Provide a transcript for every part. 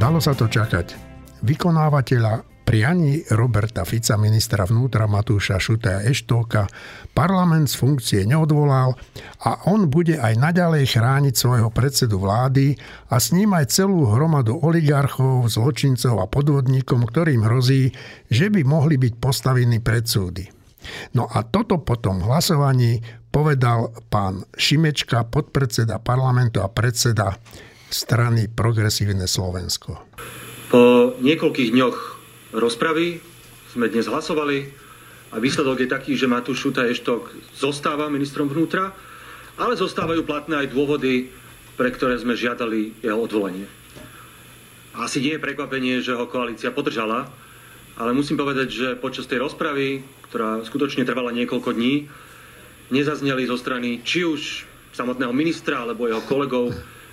Dalo sa to čakať. Vykonávateľa prianí Roberta Fica, ministra vnútra Matúša Šutaja Eštóka, parlament z funkcie neodvolal a on bude aj naďalej chrániť svojho predsedu vlády a s ním aj celú hromadu oligarchov, zločincov a podvodníkov, ktorým hrozí, že by mohli byť postavení pred súdy. No a toto po tom hlasovaní povedal pán Šimečka, podpredseda parlamentu a predseda strany Progresívne Slovensko. Po niekoľkých dňoch rozpravy sme dnes hlasovali a výsledok je taký, že Matúš Šutaj Eštok zostáva ministrom vnútra, ale zostávajú platné aj dôvody, pre ktoré sme žiadali jeho odvolanie. Asi nie je prekvapenie, že ho koalícia podržala, ale musím povedať, že počas tej rozpravy, ktorá skutočne trvala niekoľko dní, nezazneli zo strany či už samotného ministra alebo jeho kolegov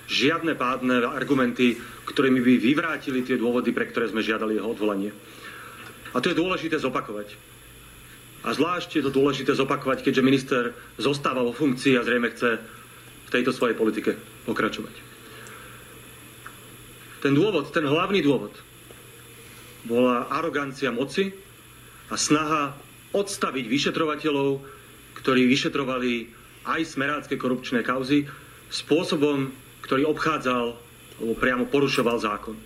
žiadne pádne argumenty, ktorými by vyvrátili tie dôvody, pre ktoré sme žiadali jeho odvolanie. A to je dôležité zopakovať. A zvlášť je to dôležité zopakovať, keďže minister zostáva vo funkcii a zrejme chce v tejto svojej politike pokračovať. Ten dôvod, ten hlavný dôvod, bola arogancia moci a snaha odstaviť vyšetrovateľov, ktorí vyšetrovali aj smerácké korupčné kauzy spôsobom, ktorý obchádzal alebo priamo porušoval zákon.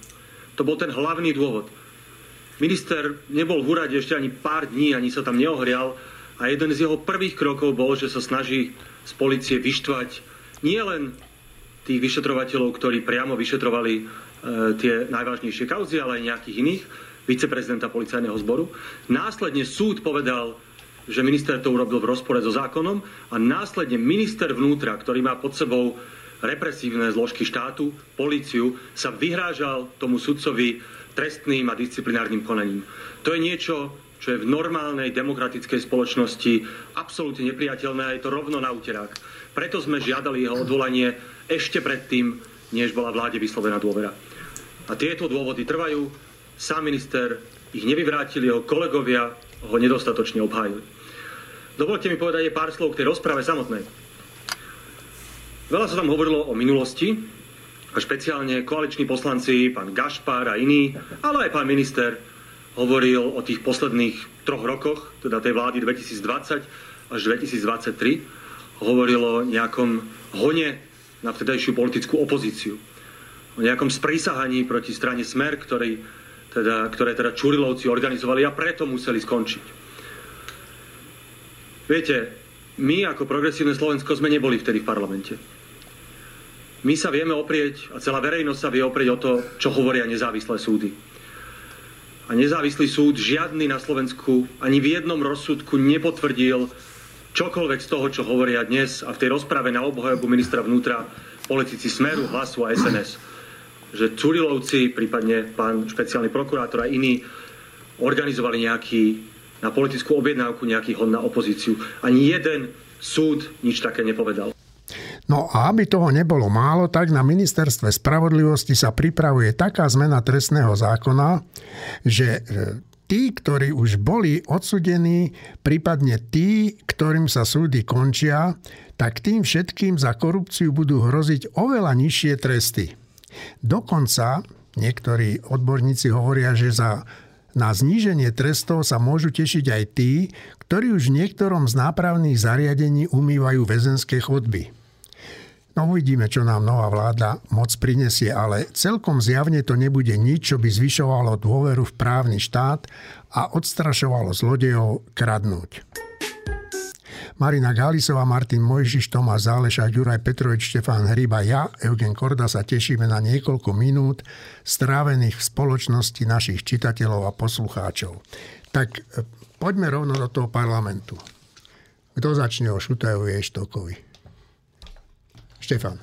To bol ten hlavný dôvod. Minister nebol v úrade ešte ani pár dní, ani sa tam neohrial a jeden z jeho prvých krokov bol, že sa snaží z polície vyštvať nielen tých vyšetrovateľov, ktorí priamo vyšetrovali tie najvážnejšie kauzy, ale aj nejakých iných, viceprezidenta policajného zboru. Následne súd povedal, že minister to urobil v rozpore so zákonom a následne minister vnútra, ktorý má pod sebou represívne zložky štátu, políciu, sa vyhrážal tomu sudcovi trestným a disciplinárnym konaním. To je niečo, čo je v normálnej demokratickej spoločnosti absolútne nepriateľné, je to rovno na úterák. Preto sme žiadali jeho odvolanie ešte predtým, než bola vláde vyslovená dôvera. A tieto dôvody trvajú, sám minister ich nevyvrátili, jeho kolegovia ho nedostatočne obhájili. Dovolte mi povedať aj pár slov k tej rozprave samotnej. Veľa sa tam hovorilo o minulosti a špeciálne koaliční poslanci, pán Gašpar a iní, ale aj pán minister hovoril o tých posledných 3 rokoch, teda tej vlády 2020 až 2023, hovoril o nejakom hone na vtedajšiu politickú opozíciu, o nejakom sprísahaní proti strane Smer, ktoré Čurilovci organizovali a preto museli skončiť. Viete, my ako Progresívne Slovensko sme neboli vtedy v parlamente. My sa vieme oprieť a celá verejnosť sa vie oprieť o to, čo hovoria nezávislé súdy. A nezávislý súd žiadny na Slovensku ani v jednom rozsudku nepotvrdil čokoľvek z toho, čo hovoria dnes a v tej rozprave na obhajobu ministra vnútra politici Smeru, Hlasu a SNS. Že Čurilovci, prípadne pán špeciálny prokurátor a iní organizovali nejaký na politickú objednávku nejakých hon na opozíciu. Ani jeden súd nič také nepovedal. No a aby toho nebolo málo, tak na ministerstve spravodlivosti sa pripravuje taká zmena trestného zákona, že tí, ktorí už boli odsudení, prípadne tí, ktorým sa súdy končia, tak tým všetkým za korupciu budú hroziť oveľa nižšie tresty. Dokonca niektorí odborníci hovoria, že na zníženie trestov sa môžu tešiť aj tí, ktorí už v niektorom z nápravných zariadení umývajú väzenské chodby. No uvidíme, čo nám nová vláda moc prinesie, ale celkom zjavne to nebude nič, čo by zvyšovalo dôveru v právny štát a odstrašovalo zlodejov kradnúť. Marina Gálisova, Martin Mojžiš, Tomáš Záleša, Juraj Petrovič, Štefán Hryba, ja, Eugen Korda, sa tešíme na niekoľko minút strávených v spoločnosti našich čitateľov a poslucháčov. Tak poďme rovno do toho parlamentu. Kto začne o Šutajovi Eštokovi? Štefán.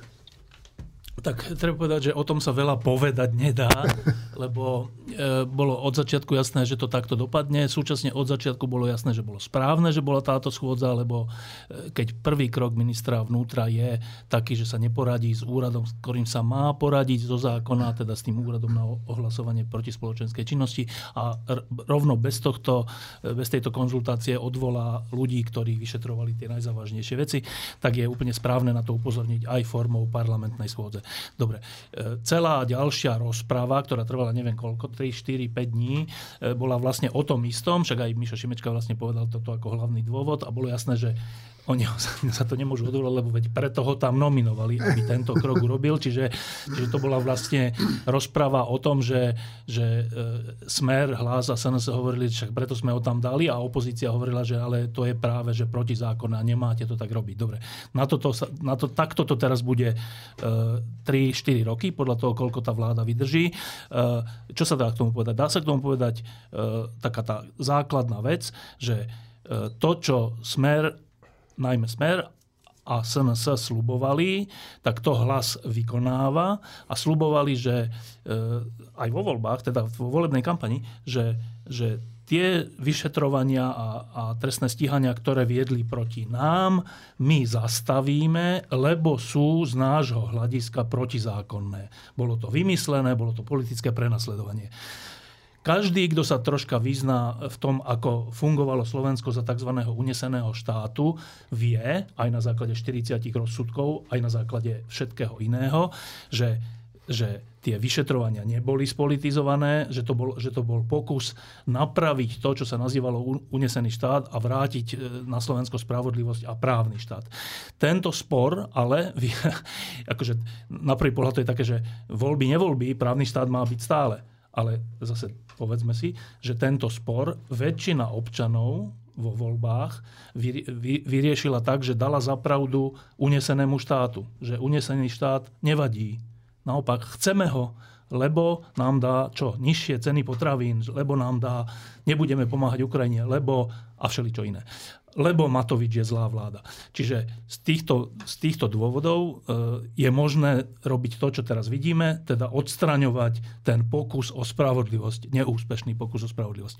Tak treba povedať, že o tom sa veľa povedať nedá. lebo bolo od začiatku jasné, že to takto dopadne. Súčasne od začiatku bolo jasné, že bolo správne, že bola táto schôdza, lebo keď prvý krok ministra vnútra je taký, že sa neporadí s úradom, s ktorým sa má poradiť zo zákona, teda s tým úradom na ohlasovanie protispoločenskej činnosti, a rovno bez tejto konzultácie odvolá ľudí, ktorí vyšetrovali tie najzávažnejšie veci, tak je úplne správne na to upozorniť aj formou parlamentnej schôdze. Dobre. Celá ďalšia rozprava, ktorá trvala neviem koľko, 3, 4, 5 dní, bola vlastne o tom istom, však aj Miša Šimečka vlastne povedal toto ako hlavný dôvod a bolo jasné, že oni sa to nemôžu odvolať, lebo veď preto ho tam nominovali, aby tento krok urobil. Čiže to bola vlastne rozprava o tom, že Smer, Hlas a SNS hovorili, že preto sme ho tam dali, a opozícia hovorila, že ale to je práve, že proti zákona, nemáte to tak robiť. Dobre, takto to teraz bude 3-4 roky, podľa toho, koľko tá vláda vydrží. Čo sa dá k tomu povedať? Dá sa k tomu povedať taká tá základná vec, že to, čo najmä Smer a SNS sľubovali, tak to Hlas vykonáva, a sľubovali, že aj vo voľbách, teda vo volebnej kampani, že tie vyšetrovania a trestné stíhania, ktoré viedli proti nám, my zastavíme, lebo sú z nášho hľadiska protizákonné. Bolo to vymyslené, bolo to politické prenasledovanie. Každý, kto sa troška vyzná v tom, ako fungovalo Slovensko za tzv. Uneseného štátu, vie, aj na základe 40 rozsudkov, aj na základe všetkého iného, že tie vyšetrovania neboli spolitizované, že to bol pokus napraviť to, čo sa nazývalo unesený štát, a vrátiť na Slovensko spravodlivosť a právny štát. Tento spor, ale akože na prvý pohľad to je také, že voľby, nevoľby, právny štát má byť stále. Ale zase povedzme si, že tento spor väčšina občanov vo voľbách vyriešila tak, že dala zapravdu unesenému štátu. Že unesený štát nevadí. Naopak, chceme ho, lebo nám dá nižšie ceny potravín, lebo nám dá, nebudeme pomáhať Ukrajine, lebo a všeličo iné. Lebo Matovič je zlá vláda. Čiže z týchto dôvodov je možné robiť to, čo teraz vidíme, teda odstraňovať ten pokus o spravodlivosť, neúspešný pokus o spravodlivosť.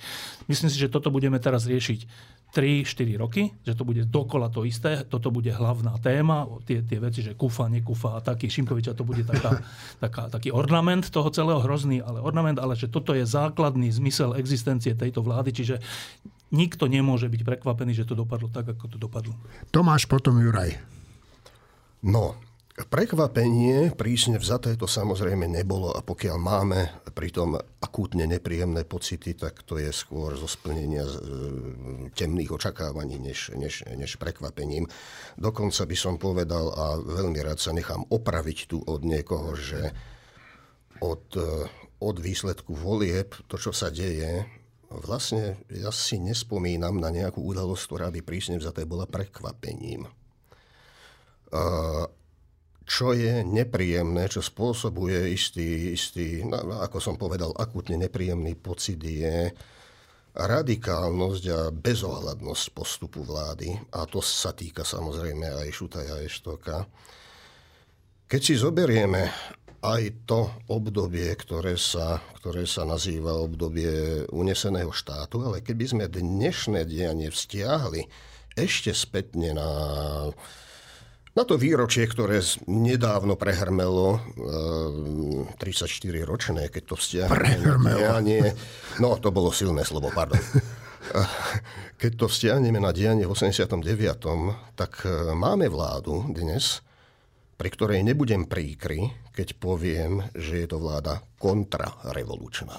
Myslím si, že toto budeme teraz riešiť 3-4 roky, že to bude dokola to isté, toto bude hlavná téma, tie veci, že kúfa, nekúfa a taký Šimkovič, a to bude taký ornament toho celého, hrozný ale ornament, ale že toto je základný zmysel existencie tejto vlády, čiže nikto nemôže byť prekvapený, že to dopadlo tak, ako to dopadlo. Tomáš, potom Juraj. No, prekvapenie prísne vzaté to samozrejme nebolo, a pokiaľ máme pritom akútne nepríjemné pocity, tak to je skôr zo splnenia temných očakávaní než prekvapením. Dokonca by som povedal, a veľmi rád sa nechám opraviť tu od niekoho, že od výsledku volieb to, čo sa deje, vlastne ja si nespomínam na nejakú udalosť, ktorá by prísne vzaté bola prekvapením. Čo je nepríjemné, čo spôsobuje istý, ako som povedal, akútne nepríjemný pocit, je radikálnosť a bezohľadnosť postupu vlády. A to sa týka samozrejme aj Šutaja Eštoka. Keď si zoberieme aj to obdobie, ktoré sa nazýva obdobie uneseného štátu, ale keby sme dnešné dianie vzťahli ešte spätne na to výročie, ktoré nedávno prehrmelo, 34-ročné, keď to vzťahli na dianie, no to bolo silné slovo, pardon. Keď to vzťahneme na dianie v 89., tak máme vládu dnes, pri ktorej nebudem príkry, keď poviem, že je to vláda kontrarevolučná.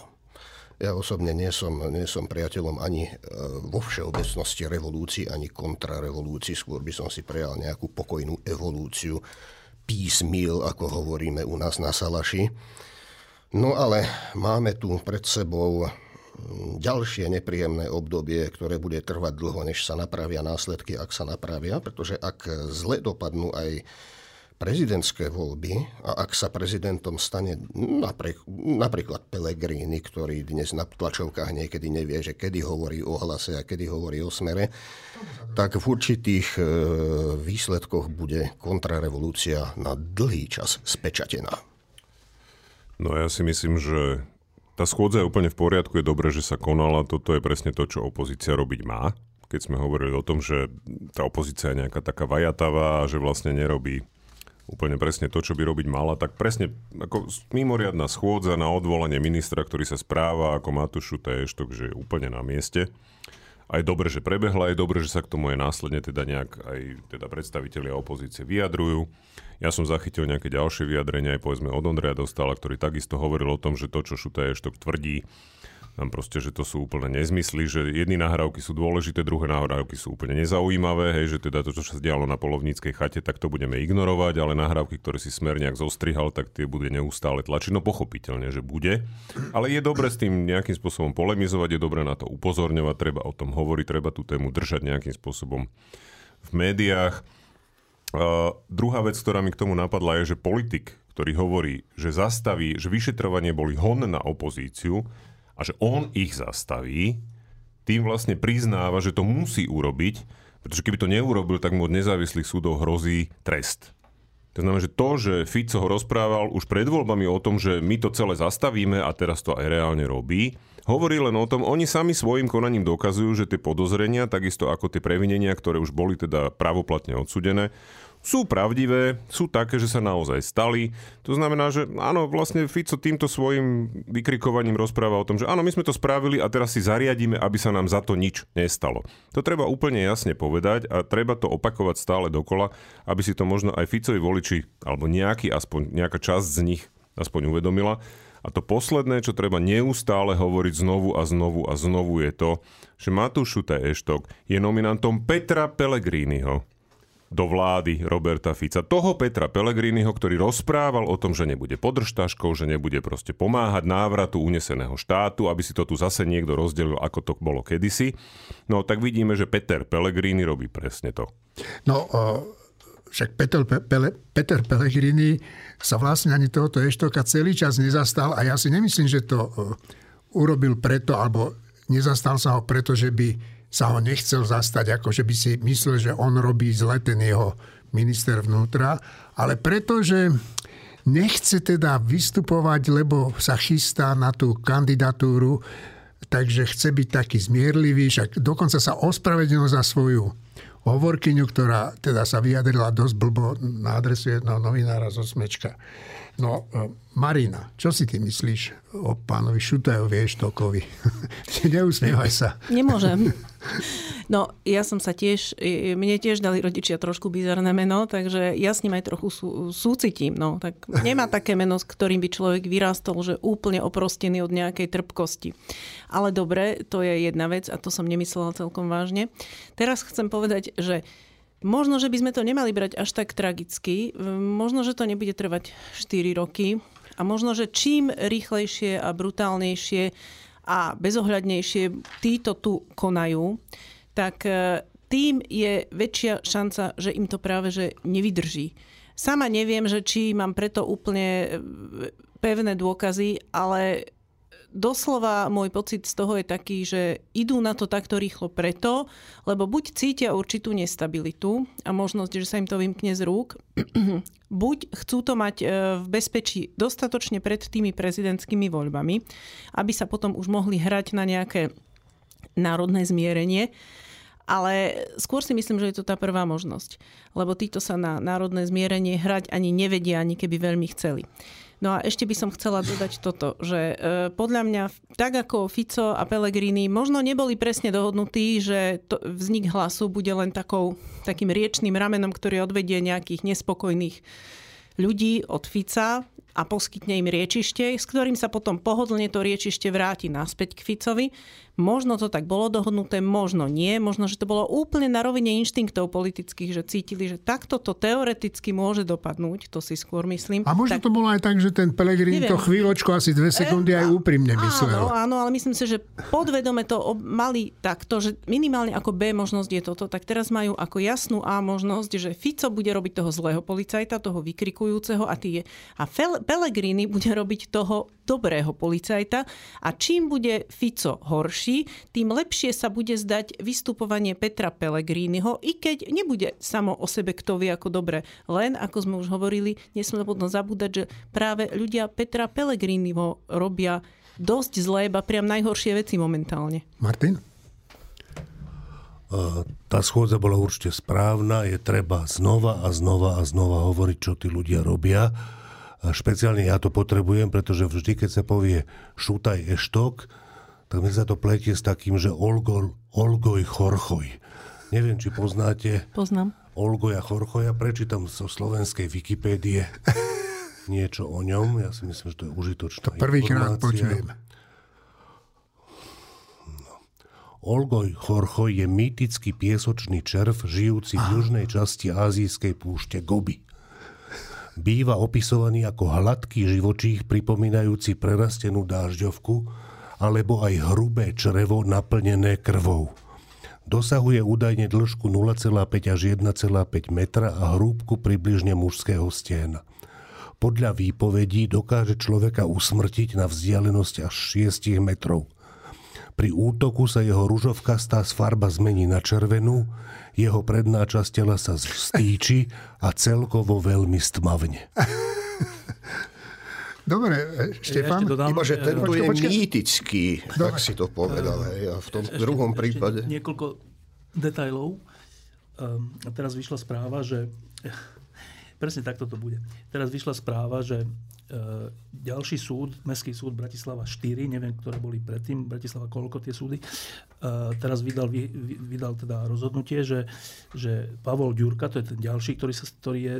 Ja osobne nie som priateľom ani vo všeobecnosti revolúcii, ani kontrarevolúcii. Skôr by som si prijal nejakú pokojnú evolúciu, piecemeal, ako hovoríme u nás na Salaši. No ale máme tu pred sebou ďalšie nepríjemné obdobie, ktoré bude trvať dlho, než sa napravia následky, ak sa napravia, pretože ak zle dopadnú aj prezidentské voľby, a ak sa prezidentom stane napríklad Pellegrini, ktorý dnes na tlačovkách niekedy nevie, že kedy hovorí o Hlase a kedy hovorí o Smere, tak v určitých výsledkoch bude kontrarevolúcia na dlhý čas spečatená. No ja si myslím, že Tá schôdza je úplne v poriadku, je dobré, že sa konala. Toto je presne to, čo opozícia robiť má. Keď sme hovorili o tom, že tá opozícia je nejaká taká vajatavá, že vlastne nerobí úplne presne to, čo by robiť mala, tak presne ako mimoriadna schôdza na odvolanie ministra, ktorý sa správa ako Matúš Šutaj Eštok, že je úplne na mieste. Aj dobre, že prebehla, aj dobre, že sa k tomu aj následne teda nejak aj teda predstavitelia opozície vyjadrujú. Ja som zachytil nejaké ďalšie vyjadrenia aj povedzme od Ondreja Dostála, ktorý takisto hovoril o tom, že to, čo Šutaj Eštok tvrdí, tam proste, že to sú úplne nezmysly, že jedny nahrávky sú dôležité, druhé nahrávky sú úplne nezaujímavé, hej, že teda to, čo sa dialo na Polovníckej chate, tak to budeme ignorovať, ale nahrávky, ktoré si Smer nejak zostrihal, tak tie bude neustále tlačiť. No pochopiteľne, že bude. Ale je dobre s tým nejakým spôsobom polemizovať, je dobre na to upozorňovať, treba o tom hovoriť, treba tú tému držať nejakým spôsobom v médiách. Druhá vec, ktorá mi k tomu napadla, je, že politik, ktorý hovorí, že zastaví, že vyšetrovanie boli hon na opozíciu, a že on ich zastaví, tým vlastne priznáva, že to musí urobiť, pretože keby to neurobil, tak mu od nezávislých súdov hrozí trest. To znamená, že to, že Fico ho rozprával už pred voľbami o tom, že my to celé zastavíme a teraz to aj reálne robí, hovorí len o tom, oni sami svojim konaním dokazujú, že tie podozrenia, takisto ako tie previnenia, ktoré už boli teda právoplatne odsudené, sú pravdivé, sú také, že sa naozaj stali. To znamená, že áno, vlastne Fico týmto svojim vykrikovaním rozpráva o tom, že áno, my sme to spravili a teraz si zariadíme, aby sa nám za to nič nestalo. To treba úplne jasne povedať a treba to opakovať stále dokola, aby si to možno aj Ficovi voliči, alebo nejaká časť z nich aspoň uvedomila. A to posledné, čo treba neustále hovoriť znovu a znovu a znovu je to, že Matúš Šutaj Eštok je nominantom Petra Pellegriniho do vlády Roberta Fica. Toho Petra Pellegriniho, ktorý rozprával o tom, že nebude pod rštaškou, že nebude proste pomáhať návratu uneseného štátu, aby si to tu zase niekto rozdelil, ako to bolo kedysi. No tak vidíme, že Peter Pellegrini robí presne to. No však Peter Pellegrini sa vlastne ani tohoto Eštoka celý čas nezastal a ja si nemyslím, že to urobil preto, alebo nezastal sa ho preto, že by sa ho nechcel zastať, ako že by si myslel, že on robí zle ten jeho minister vnútra, ale pretože nechce teda vystupovať, lebo sa chystá na tú kandidatúru, takže chce byť taký zmierlivý, však dokonca sa ospravedlnil za svoju hovorkyňu, ktorá teda sa vyjadrila dosť blbo na adresu jedného novinára zo Smečka. No, Marina, čo si ty myslíš o pánovi Šutajovi Eštokovi? Neusmievaj sa. Nemôžem. No, ja som sa tiež, mne tiež dali rodičia trošku bizarné meno, takže ja s ním aj trochu súcitím. No, tak nemá také meno, s ktorým by človek vyrástol, že úplne oprostený od nejakej trpkosti. Ale dobre, to je jedna vec a to som nemyslela celkom vážne. Teraz chcem povedať, že možno, že by sme to nemali brať až tak tragicky. Možno, že to nebude trvať 4 roky. A možno, že čím rýchlejšie a brutálnejšie a bezohľadnejšie títo tu konajú, tak tým je väčšia šanca, že im to práve že nevydrží. Sama neviem, že či mám preto úplne pevné dôkazy, ale doslova môj pocit z toho je taký, že idú na to takto rýchlo preto, lebo buď cítia určitú nestabilitu a možnosť, že sa im to vymkne z rúk, buď chcú to mať v bezpečí dostatočne pred tými prezidentskými voľbami, aby sa potom už mohli hrať na nejaké národné zmierenie. Ale skôr si myslím, že je to tá prvá možnosť, lebo títo sa na národné zmierenie hrať ani nevedia, ani keby veľmi chceli. No a ešte by som chcela dodať toto, že podľa mňa, tak ako Fico a Pellegrini možno neboli presne dohodnutí, že vznik Hlasu bude len takým riečným ramenom, ktorý odvedie nejakých nespokojných ľudí od Fica a poskytne im riečište, s ktorým sa potom pohodlne to riečište vráti naspäť k Ficovi. Možno to tak bolo dohodnuté, možno nie. Možno, že to bolo úplne na rovine inštinktov politických, že cítili, že takto to teoreticky môže dopadnúť, to si skôr myslím. A možno tak, to bolo aj tak, že ten Pellegrini to chvíľočko, asi 2 sekundy aj úprimne myslel. Áno, ale myslím si, že podvedome to mali takto, že minimálne ako B možnosť je toto, tak teraz majú ako jasnú A možnosť, že Fico bude robiť toho zlého policajta, toho vykrikujúceho a Pellegrini bude robiť toho dobrého policajta a čím bude Fico horší, tým lepšie sa bude zdať vystupovanie Petra Pellegriniho, i keď nebude samo o sebe kto vie ako dobre. Len, ako sme už hovorili, nesmieme zabúdať, že práve ľudia Petra Pellegriniho robia dosť zlé, ba priam najhoršie veci momentálne. Martin? Tá schôdza bola určite správna, je treba znova hovoriť, čo tí ľudia robia. Špeciálne ja to potrebujem, pretože vždy, keď sa povie Šutaj Eštok, tak mi sa to pletie s takým, že Olgoj Chorchoj. Neviem, či poznáte. Poznám. Olgoja Chorchoja, prečítam zo slovenskej Wikipédie niečo o ňom. Ja si myslím, že to je užitočná informácia. To prvýkrát počujem. Olgoj Chorchoj je mýtický piesočný červ, žijúci v južnej časti ázijskej púšte Gobi. Býva opisovaný ako hladký živočích, pripomínajúci prerastenú dážďovku, alebo aj hrubé črevo naplnené krvou. Dosahuje údajne dĺžku 0,5 až 1,5 metra a hrúbku približne mužského stiena. Podľa výpovedí dokáže človeka usmrtiť na vzdialenosť až 6 metrov. Pri útoku sa jeho ružovkastá farba zmení na červenú, jeho predná časť tela sa stíči a celkovo veľmi stmavne. Dobre, Štefán. Ibaže ten je mýtický, tak si to povedal. Ja v tom druhom prípade. Niekoľko detailov. A teraz vyšla správa, že... Presne takto to bude. Teraz vyšla správa, že ďalší súd, Mestský súd Bratislava 4, neviem, ktoré boli predtým, Bratislava koľko tie súdy, teraz vydal teda rozhodnutie, že Pavol Ďurka, to je ten ďalší, ktorý je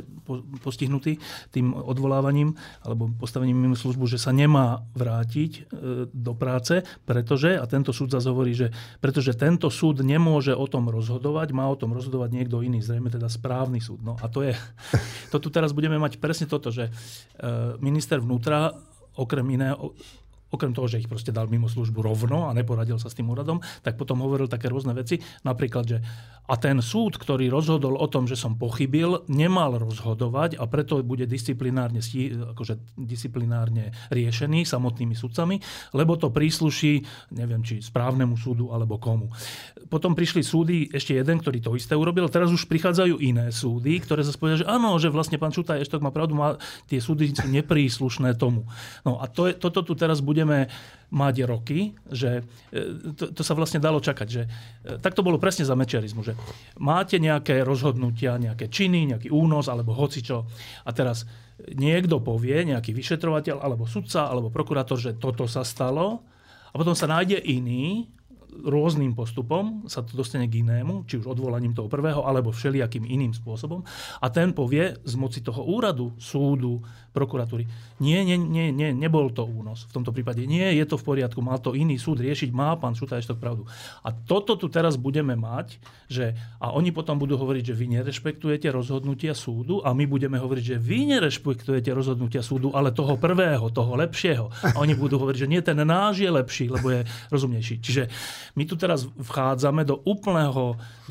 postihnutý tým odvolávaním alebo postavením mimo službu, že sa nemá vrátiť do práce, pretože, a tento súd zase hovorí, že pretože tento súd nemôže o tom rozhodovať, má o tom rozhodovať niekto iný, zrejme teda správny súd. No a to je... To tu teraz budeme mať presne toto, že minister vnútra, okrem toho, že ich proste dal mimo službu rovno a neporadil sa s tým úradom, tak potom hovoril také rôzne veci, napríklad, že a ten súd, ktorý rozhodol o tom, že som pochybil, nemal rozhodovať a preto bude disciplinárne riešený samotnými sudcami, lebo to prísluší, neviem, či správnemu súdu alebo komu. Potom prišli súdy, ešte jeden, ktorý to isté urobil, teraz už prichádzajú iné súdy, ktoré sa povedia, že áno, že vlastne pán Šutaj Eštok má pravdu, má tie súdy nepríslušné tomu. No a toto tu teraz bude mať roky, že to sa vlastne dalo čakať. Že, tak to bolo presne za mečiarizmu, že máte nejaké rozhodnutia, nejaké činy, nejaký únos alebo hocičo a teraz niekto povie, nejaký vyšetrovateľ alebo sudca alebo prokurátor, že toto sa stalo a potom sa nájde iný, rôznym postupom sa to dostane k inému, či už odvolaním toho prvého, alebo všelijakým iným spôsobom. A ten povie z moci toho úradu, súdu, prokuratúry, nie, nebol to únos. V tomto prípade nie, je to v poriadku, mal to iný súd riešiť, má pán Šutaj Eštok pravdu. A toto tu teraz budeme mať, že a oni potom budú hovoriť, že vy nerešpektujete rozhodnutia súdu a my budeme hovoriť, že vy nerešpektujete rozhodnutia súdu, ale toho prvého, toho lepšieho. A oni budú hovoriť, že nie, ten náš je lepší, lebo je rozumnejší. Čiže my tu teraz vchádzame do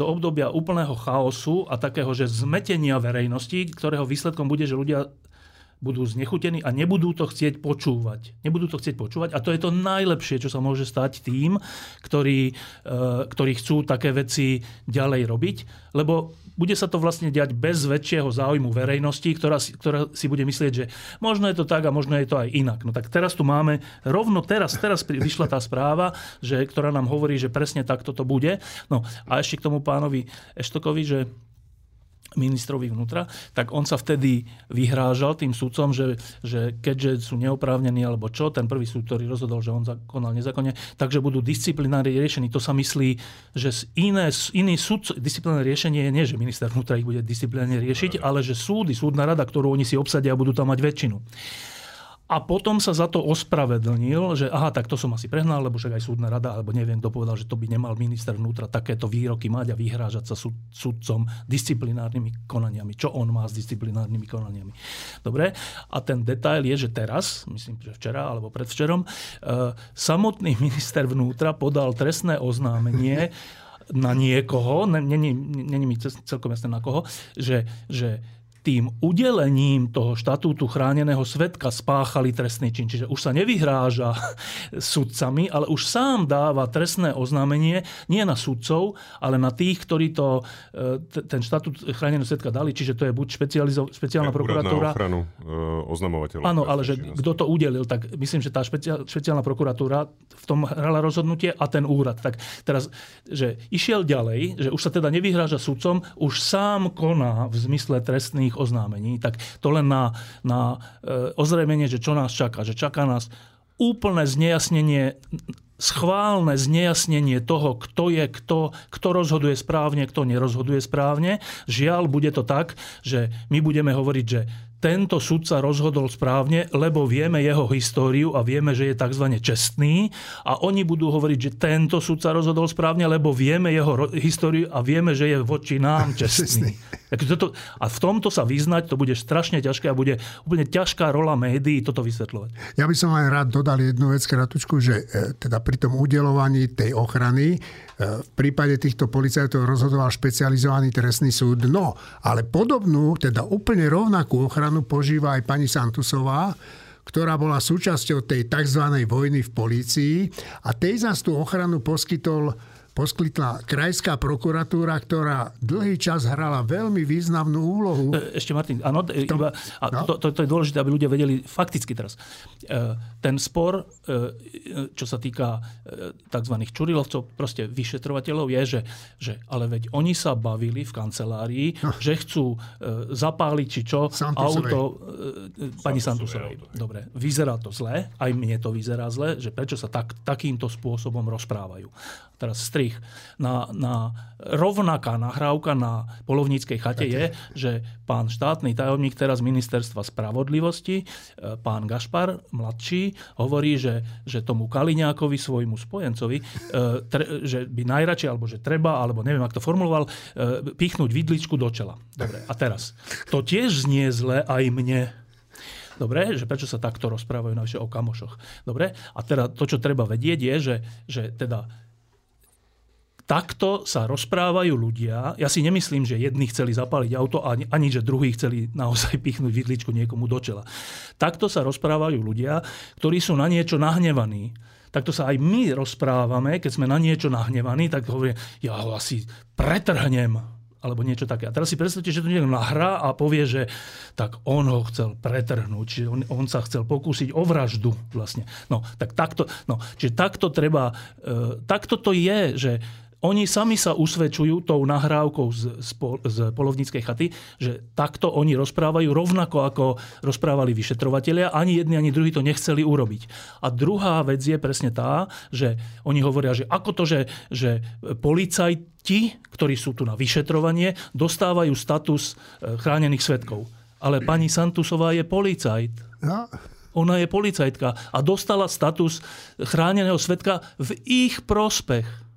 obdobia úplného chaosu a takého, že zmetenia verejnosti, ktorého výsledkom bude, že ľudia budú znechutení a nebudú to chcieť počúvať. A to je to najlepšie, čo sa môže stať tým, ktorí chcú také veci ďalej robiť, lebo bude sa to vlastne diať bez väčšieho záujmu verejnosti, ktorá si bude myslieť, že možno je to tak a možno je to aj inak. No tak teraz tu máme, rovno teraz vyšla tá správa, ktorá nám hovorí, že presne takto to bude. No a ešte k tomu pánovi Eštokovi, že ministrovi vnútra, tak on sa vtedy vyhrážal tým sudcom, že keďže sú neoprávnení alebo čo, ten prvý súd, ktorý rozhodol, že on konal nezákonne, takže budú disciplinári riešení. To sa myslí, že iný súd, disciplinárne riešenie je nie, že minister vnútra ich bude disciplinárne riešiť, ale že súdna rada, ktorú oni si obsadia, budú tam mať väčšinu. A potom sa za to ospravedlnil, že aha, tak to som asi prehnal, lebo však aj súdna rada, alebo neviem, kto povedal, že to by nemal minister vnútra takéto výroky mať a vyhrážať sa sudcom disciplinárnymi konaniami. Čo on má s disciplinárnymi konaniami? Dobre, a ten detail je, že teraz, myslím, že včera alebo predvčerom, samotný minister vnútra podal trestné oznámenie na niekoho, není mi celkom jasné na koho, že tým udelením toho štatútu chráneného svedka spáchali trestný čin. Čiže už sa nevyhráža sudcami, ale už sám dáva trestné oznámenie nie na sudcov, ale na tých, ktorí to, ten štatút chráneného svedka dali. Čiže to je buď špeciálna prokuratúra... ochranu oznamovateľa. Áno, ale že kto to udelil, tak myslím, že tá špeciálna prokuratúra v tom hrala rozhodnutie a ten úrad. Tak teraz, že išiel ďalej, že už sa teda nevyhráža sudcom, už sám koná v zmysle trestných oznámení, tak to len na ozrejmenie, že čo nás čaká. Že čaká nás úplné znejasnenie, schválne znejasnenie toho, kto je kto rozhoduje správne, kto nerozhoduje správne. Žiaľ, bude to tak, že my budeme hovoriť, že tento sudca rozhodol správne, lebo vieme jeho históriu a vieme, že je tzv. Čestný. A oni budú hovoriť, že tento sudca rozhodol správne, lebo vieme jeho históriu a vieme, že je voči nám čestný. A v tomto sa vyznať, to bude strašne ťažké a bude úplne ťažká rola médií toto vysvetľovať. Ja by som aj rád dodal jednu vec kratučku, že teda pri tom udelovaní tej ochrany v prípade týchto policajtov rozhodoval špecializovaný trestný súd. No, ale podobnú, teda úplne rovnakú ochranu požíva aj pani Santusová, ktorá bola súčasťou tej tzv. Vojny v polícii a tej zás tú ochranu poskytla krajská prokuratúra, ktorá dlhý čas hrala veľmi významnú úlohu. Ešte Martin, áno, to je dôležité, aby ľudia vedeli fakticky teraz. Ten spor, čo sa týka tzv. Čurilovcov, proste vyšetrovateľov, je, že ale veď oni sa bavili v kancelárii, že chcú zapáliť či čo Santusovej. Auto pani Santusovej. Dobre, vyzerá to zle, aj mne to vyzerá zle, že prečo sa takýmto spôsobom rozprávajú. Teraz strich. Rovnaká nahrávka na polovníckej chate je, že pán štátny tajomník teraz ministerstva spravodlivosti, pán Gašpar, mladší, hovorí, že tomu Kaliňákovi, svojmu spojencovi, že by najradšej, alebo že treba, alebo neviem, ak to formuloval, pichnúť vidličku do čela. Dobre, a teraz. To tiež znie zle aj mne. Dobre, že prečo sa takto rozprávajú navyše o kamošoch. Dobre, a teda to, čo treba vedieť, je, že teda takto sa rozprávajú ľudia. Ja si nemyslím, že jedni chceli zapáliť auto ani že druhí chceli naozaj pichnúť vidličku niekomu do čela. Takto sa rozprávajú ľudia, ktorí sú na niečo nahnevaní. Takto sa aj my rozprávame, keď sme na niečo nahnevaní, tak hovoríme, ja ho asi pretrhnem, alebo niečo také. A teraz si predstavte, že to niekto nahrá a povie, že tak on ho chcel pretrhnúť, čiže on sa chcel pokúsiť o vraždu vlastne. No, tak takto, čiže takto treba, takto to je, že oni sami sa usvedčujú tou nahrávkou z polovníckej chaty, že takto oni rozprávajú rovnako, ako rozprávali vyšetrovatelia. Ani jedni, ani druhí to nechceli urobiť. A druhá vec je presne tá, že oni hovoria, že ako to, že policajti, ktorí sú tu na vyšetrovanie, dostávajú status chránených svedkov. Ale pani Santusová je policajt. No. Ona je policajtka a dostala status chráneného svedka v ich prospech.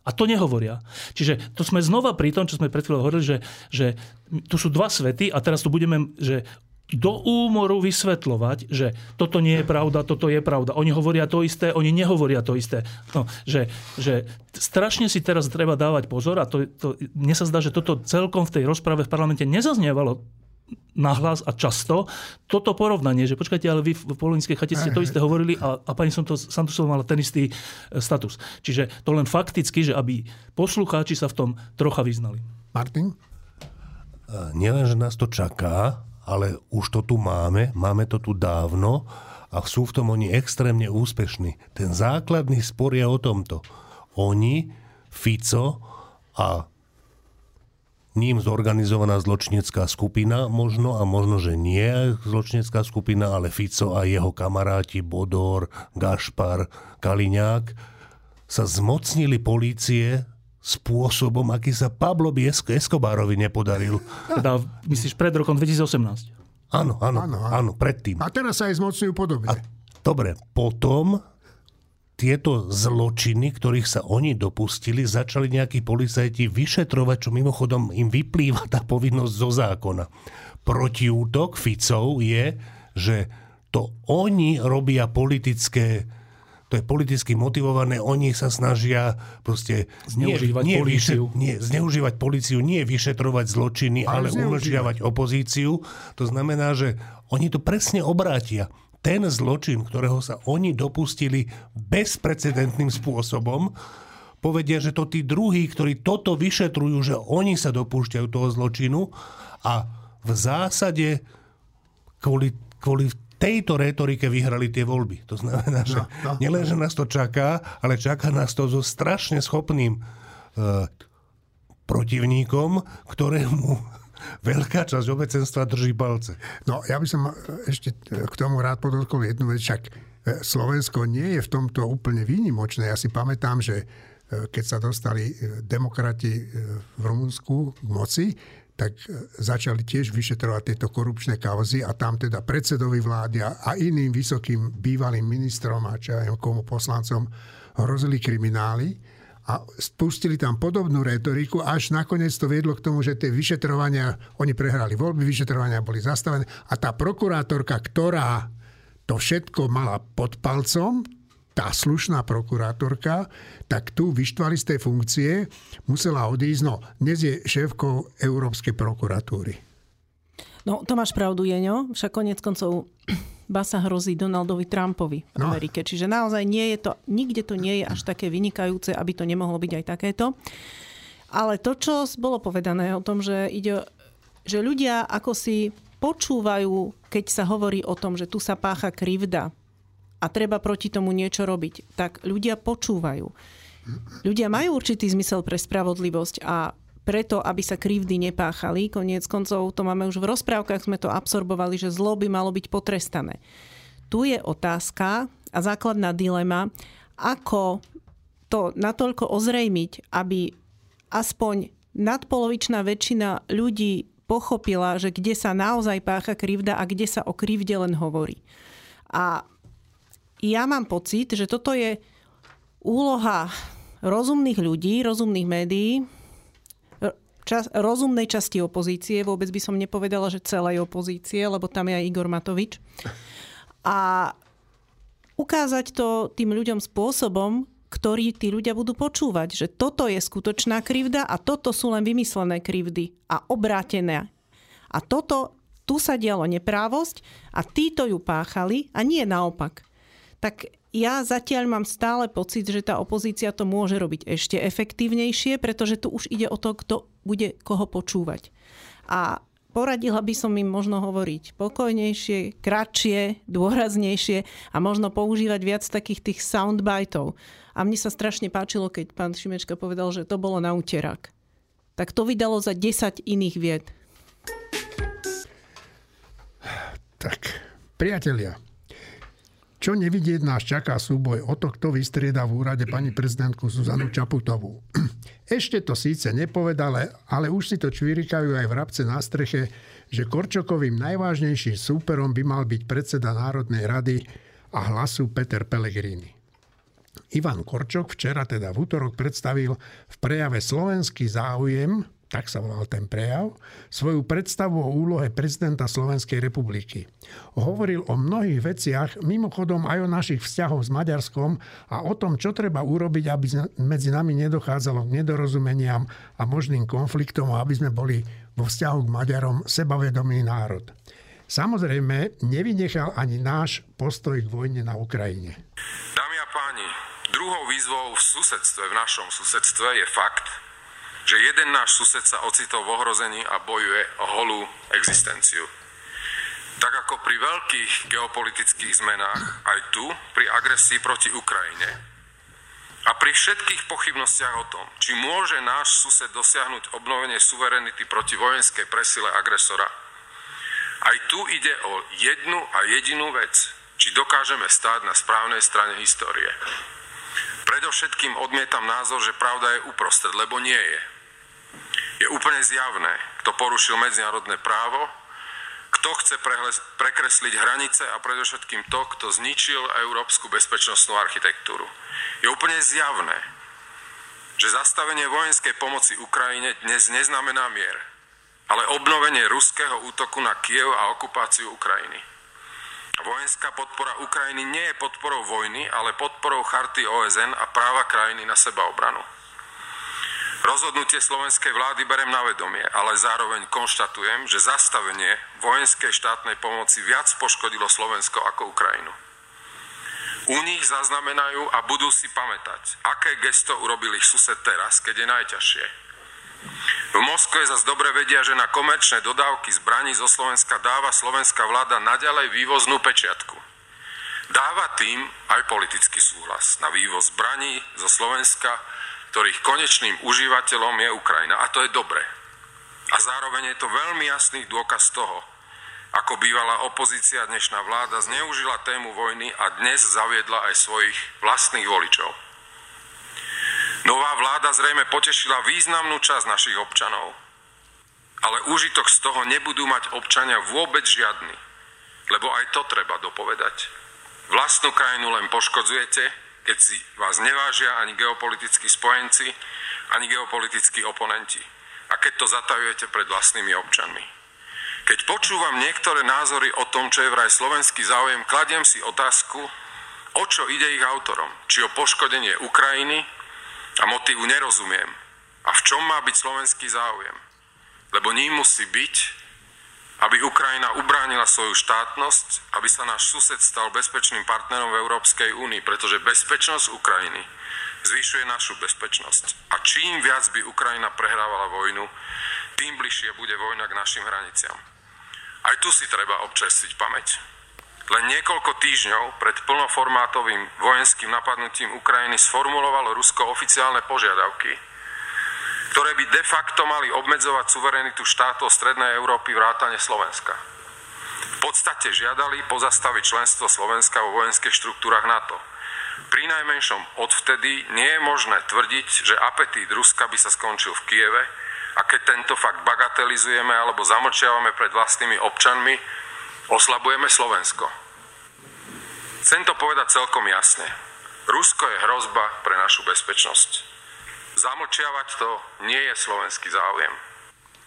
A to nehovoria. Čiže to sme znova pri tom, čo sme pred chvíľou hovorili, že tu sú dva svety a teraz tu budeme že do úmoru vysvetľovať, že toto nie je pravda, toto je pravda. Oni hovoria to isté, oni nehovoria to isté. No, že strašne si teraz treba dávať pozor a mne sa zdá, že toto celkom v tej rozprave v parlamente nezaznievalo nahlas a často toto porovnanie, že počkajte, ale vy v polovníckej chate ste to isté hovorili a pani Santusová mala ten istý status. Čiže to len fakticky, že aby poslucháči sa v tom trocha vyznali. Martin? Nielen, že nás to čaká, ale už to tu máme to tu dávno a sú v tom oni extrémne úspešní. Ten základný spor je o tomto. Oni, Fico a ním zorganizovaná zločinecká skupina možno a možno, že nie zločinecká skupina, ale Fico a jeho kamaráti Bodor, Gašpar, Kaliňák sa zmocnili polície spôsobom, aký sa Pablovi Escobarovi nepodaril. Teda, myslíš, pred rokom 2018? Áno, predtým. A teraz sa aj zmocňujú podobne. Dobre, potom tieto zločiny, ktorých sa oni dopustili, začali nejakí policajti vyšetrovať, čo mimochodom im vyplýva tá povinnosť zo zákona. Protiútok Ficov je, že to oni robia politické to je politicky motivované, oni sa snažia proste zneužívať políciu, nie vyšetrovať zločiny, ale umlčiavať opozíciu. To znamená, že oni to presne obrátia. Ten zločin, ktorého sa oni dopustili bezprecedentným spôsobom, povedia, že to tí druhí, ktorí toto vyšetrujú, že oni sa dopúšťajú toho zločinu a v zásade kvôli tejto retorike vyhrali tie voľby. To znamená, že nielen, že nás to čaká, ale čaká nás to so strašne schopným protivníkom, ktorému veľká časť obecenstva drží palce. No, ja by som ešte k tomu rád podotkol jednu vec, však Slovensko nie je v tomto úplne výnimočné. Ja si pamätám, že keď sa dostali demokrati v Rumunsku k moci, tak začali tiež vyšetrovať tieto korupčné kauzy a tam teda predsedovi vlády a iným vysokým bývalým ministrom a čajokomu poslancom hrozili kriminály a spustili tam podobnú retoriku, až nakoniec to viedlo k tomu, že tie vyšetrovania, oni prehrali voľby, vyšetrovania boli zastavené a tá prokurátorka, ktorá to všetko mala pod palcom, tá slušná prokurátorka, tak tu vyštvali z tej funkcie, musela odísť, no dnes je šéfkou Európskej prokuratúry. No, to máš pravdu, Jeňo, však koniec koncov basa hrozí Donaldovi Trumpovi v Amerike, čiže naozaj nie je to, nikde to nie je až také vynikajúce, aby to nemohlo byť aj takéto. Ale to, čo bolo povedané o tom, že ide, že ľudia ako si počúvajú, keď sa hovorí o tom, že tu sa pácha krivda, a treba proti tomu niečo robiť, tak ľudia počúvajú. Ľudia majú určitý zmysel pre spravodlivosť a preto, aby sa krivdy nepáchali, koniec koncov to máme už v rozprávkach, sme to absorbovali, že zlo by malo byť potrestané. Tu je otázka a základná dilema, ako to natoľko ozrejmiť, aby aspoň nadpolovičná väčšina ľudí pochopila, že kde sa naozaj pácha krivda a kde sa o krivde len hovorí. A ja mám pocit, že toto je úloha rozumných ľudí, rozumných médií, rozumnej časti opozície. Vôbec by som nepovedala, že celej opozície, lebo tam je aj Igor Matovič. A ukázať to tým ľuďom spôsobom, ktorý tí ľudia budú počúvať, že toto je skutočná krivda a toto sú len vymyslené krivdy a obrátené. A toto, tu sa dialo neprávosť a títo ju páchali a nie naopak. Tak ja zatiaľ mám stále pocit, že tá opozícia to môže robiť ešte efektívnejšie, pretože tu už ide o to, kto bude koho počúvať. A poradila by som im možno hovoriť pokojnejšie, kratšie, dôraznejšie a možno používať viac takých tých soundbiteov. A mne sa strašne páčilo, keď pán Šimečka povedal, že to bolo na úterák. Tak to vydalo za 10 iných vied. Tak, priatelia, čo nevidieť nás čaká súboj o to, kto vystrieda v úrade pani prezidentku Zuzanu Čaputovú. Ešte to síce nepovedala, ale už si to čvirikajú aj vrabce na streche, že Korčokovým najvážnejším súperom by mal byť predseda Národnej rady a Hlasu Peter Pellegrini. Ivan Korčok včera, teda v utorok, predstavil v prejave Slovenský záujem, tak sa volal ten prejav, svoju predstavu o úlohe prezidenta Slovenskej republiky. Hovoril o mnohých veciach, mimochodom aj o našich vzťahoch s Maďarskom a o tom, čo treba urobiť, aby medzi nami nedochádzalo k nedorozumeniam a možným konfliktom, aby sme boli vo vzťahu k Maďarom sebavedomý národ. Samozrejme, nevynechal ani náš postoj k vojne na Ukrajine. Dámy a páni, druhou výzvou v susedstve, v našom susedstve je fakt, že jeden náš sused sa ocitol v ohrození a bojuje o holú existenciu. Tak ako pri veľkých geopolitických zmenách, aj tu pri agresii proti Ukrajine a pri všetkých pochybnostiach o tom, či môže náš sused dosiahnuť obnovenie suverenity proti vojenskej presile agresora, aj tu ide o jednu a jedinú vec, či dokážeme stáť na správnej strane histórie. Predovšetkým odmietam názor, že pravda je uprostred, lebo nie je. Je úplne zjavné, kto porušil medzinárodné právo, kto chce prekresliť hranice a predovšetkým to, kto zničil európsku bezpečnostnú architektúru. Je úplne zjavné, že zastavenie vojenskej pomoci Ukrajine dnes neznamená mier, ale obnovenie ruského útoku na Kyjev a okupáciu Ukrajiny. A Vojenská podpora Ukrajiny nie je podporou vojny, ale podporou charty OSN a práva krajiny na sebaobranu. Rozhodnutie slovenskej vlády berem na vedomie, ale zároveň konštatujem, že zastavenie vojenskej štátnej pomoci viac poškodilo Slovensko ako Ukrajinu. U nich zaznamenajú a budú si pamätať, aké gesto urobil ich sused teraz, keď je najťažšie. V Moskve zas dobre vedia, že na komerčné dodávky zbraní zo Slovenska dáva slovenská vláda naďalej vývoznú pečiatku. Dáva tým aj politický súhlas na vývoz zbraní zo Slovenska, ktorých konečným užívateľom je Ukrajina. A to je dobre. A zároveň je to veľmi jasný dôkaz toho, ako bývalá opozícia, dnešná vláda zneužila tému vojny a dnes zaviedla aj svojich vlastných voličov. Nová vláda zrejme potešila významnú časť našich občanov, ale úžitok z toho nebudú mať občania vôbec žiadny, lebo aj to treba dopovedať. Vlastnú krajinu len poškodzujete, keď si vás nevážia ani geopolitickí spojenci, ani geopolitickí oponenti. A keď to zatajujete pred vlastnými občanmi. Keď počúvam niektoré názory o tom, čo je vraj slovenský záujem, kladiem si otázku, o čo ide ich autorom. Či o poškodenie Ukrajiny a motívu nerozumiem. A v čom má byť slovenský záujem? Lebo ním musí byť, aby Ukrajina ubránila svoju štátnosť, aby sa náš sused stal bezpečným partnerom v Európskej únii, pretože bezpečnosť Ukrajiny zvyšuje našu bezpečnosť. A čím viac by Ukrajina prehrávala vojnu, tým bližšie bude vojna k našim hraniciam. Aj tu si treba občerstviť pamäť. Len niekoľko týždňov pred plnoformátovým vojenským napadnutím Ukrajiny sformulovalo Rusko oficiálne požiadavky, ktoré by de facto mali obmedzovať suverenitu štátov Strednej Európy vrátane Slovenska. V podstate žiadali pozastaviť členstvo Slovenska vo vojenských štruktúrach NATO. Pri najmenšom odvtedy nie je možné tvrdiť, že apetít Ruska by sa skončil v Kieve, a keď tento fakt bagatelizujeme alebo zamlčiavame pred vlastnými občanmi, oslabujeme Slovensko. Chcem to povedať celkom jasne. Rusko je hrozba pre našu bezpečnosť. Zamlčiavať to nie je slovenský záujem.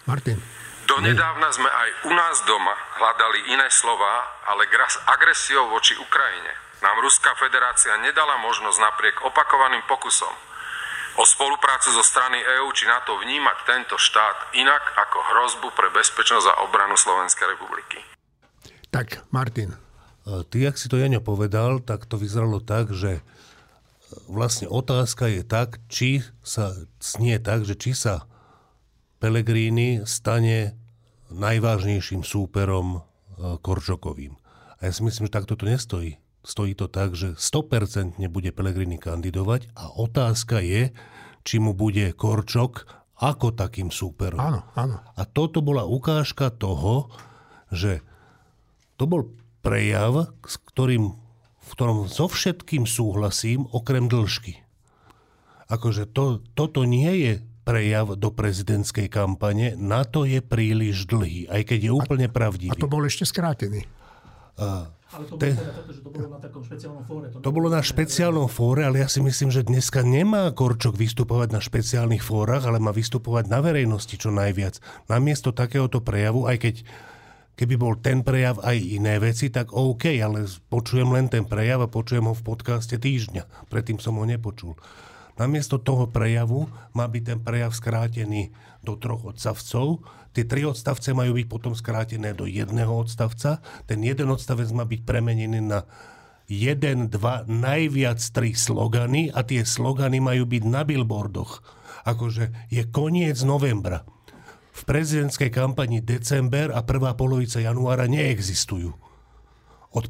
Martin. Donedávna sme aj u nás doma hľadali iné slová, ale s agresiou voči Ukrajine nám Ruská federácia nedala možnosť napriek opakovaným pokusom o spoluprácu zo strany EÚ či NATO vnímať tento štát inak ako hrozbu pre bezpečnosť a obranu Slovenskej republiky. Tak, Martin. Ty, ak si to Jaňo povedal, tak to vyzeralo tak, že vlastne otázka je tak, či sa snie tak, že či sa Pellegrini stane najvážnejším súperom Korčokovým. A ja si myslím, že takto to nestojí. Stojí to tak, že 100% bude Pellegrini kandidovať a otázka je, či mu bude Korčok ako takým súperom. Áno, áno. A toto bola ukážka toho, že to bol prejav, v ktorom so všetkým súhlasím, okrem dĺžky. Akože toto nie je prejav do prezidentskej kampane, na to je príliš dlhý, aj keď je úplne pravdivý. A to bol ešte skrátený. Ale to bolo na takom špeciálnom fóre. To bolo na špeciálnom fóre, ale ja si myslím, že dneska nemá Korčok vystupovať na špeciálnych fórach, ale má vystupovať na verejnosti čo najviac. Namiesto takéhoto prejavu, aj keď keby bol ten prejav aj iné veci, tak OK, ale počujem len ten prejav a počujem ho v podcaste týždňa. Predtým som ho nepočul. Namiesto toho prejavu má byť ten prejav skrátený do 3 odstavcov. Tie 3 odstavce majú byť potom skrátené do 1 odstavca. Ten 1 odstavec má byť premenený na 1, 2, najviac 3 slogany a tie slogany majú byť na billboardoch. Akože je koniec novembra. V prezidentskej kampani december a prvá polovica januára neexistujú. Od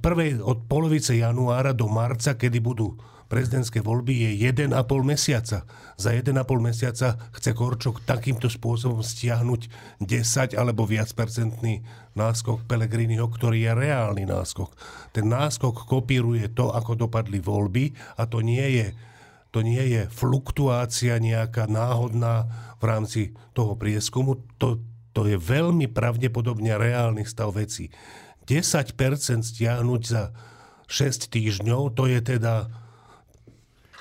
polovice januára do marca, kedy budú prezidentské voľby, je 1,5 mesiaca. Za 1,5 mesiaca chce Korčok takýmto spôsobom stiahnuť 10 alebo viac percentný náskok Pellegriniho, ktorý je reálny náskok. Ten náskok kopíruje to, ako dopadli voľby a to nie je fluktuácia nejaká náhodná v rámci toho prieskumu. To je veľmi pravdepodobne reálny stav vecí. 10% stiahnuť za 6 týždňov, to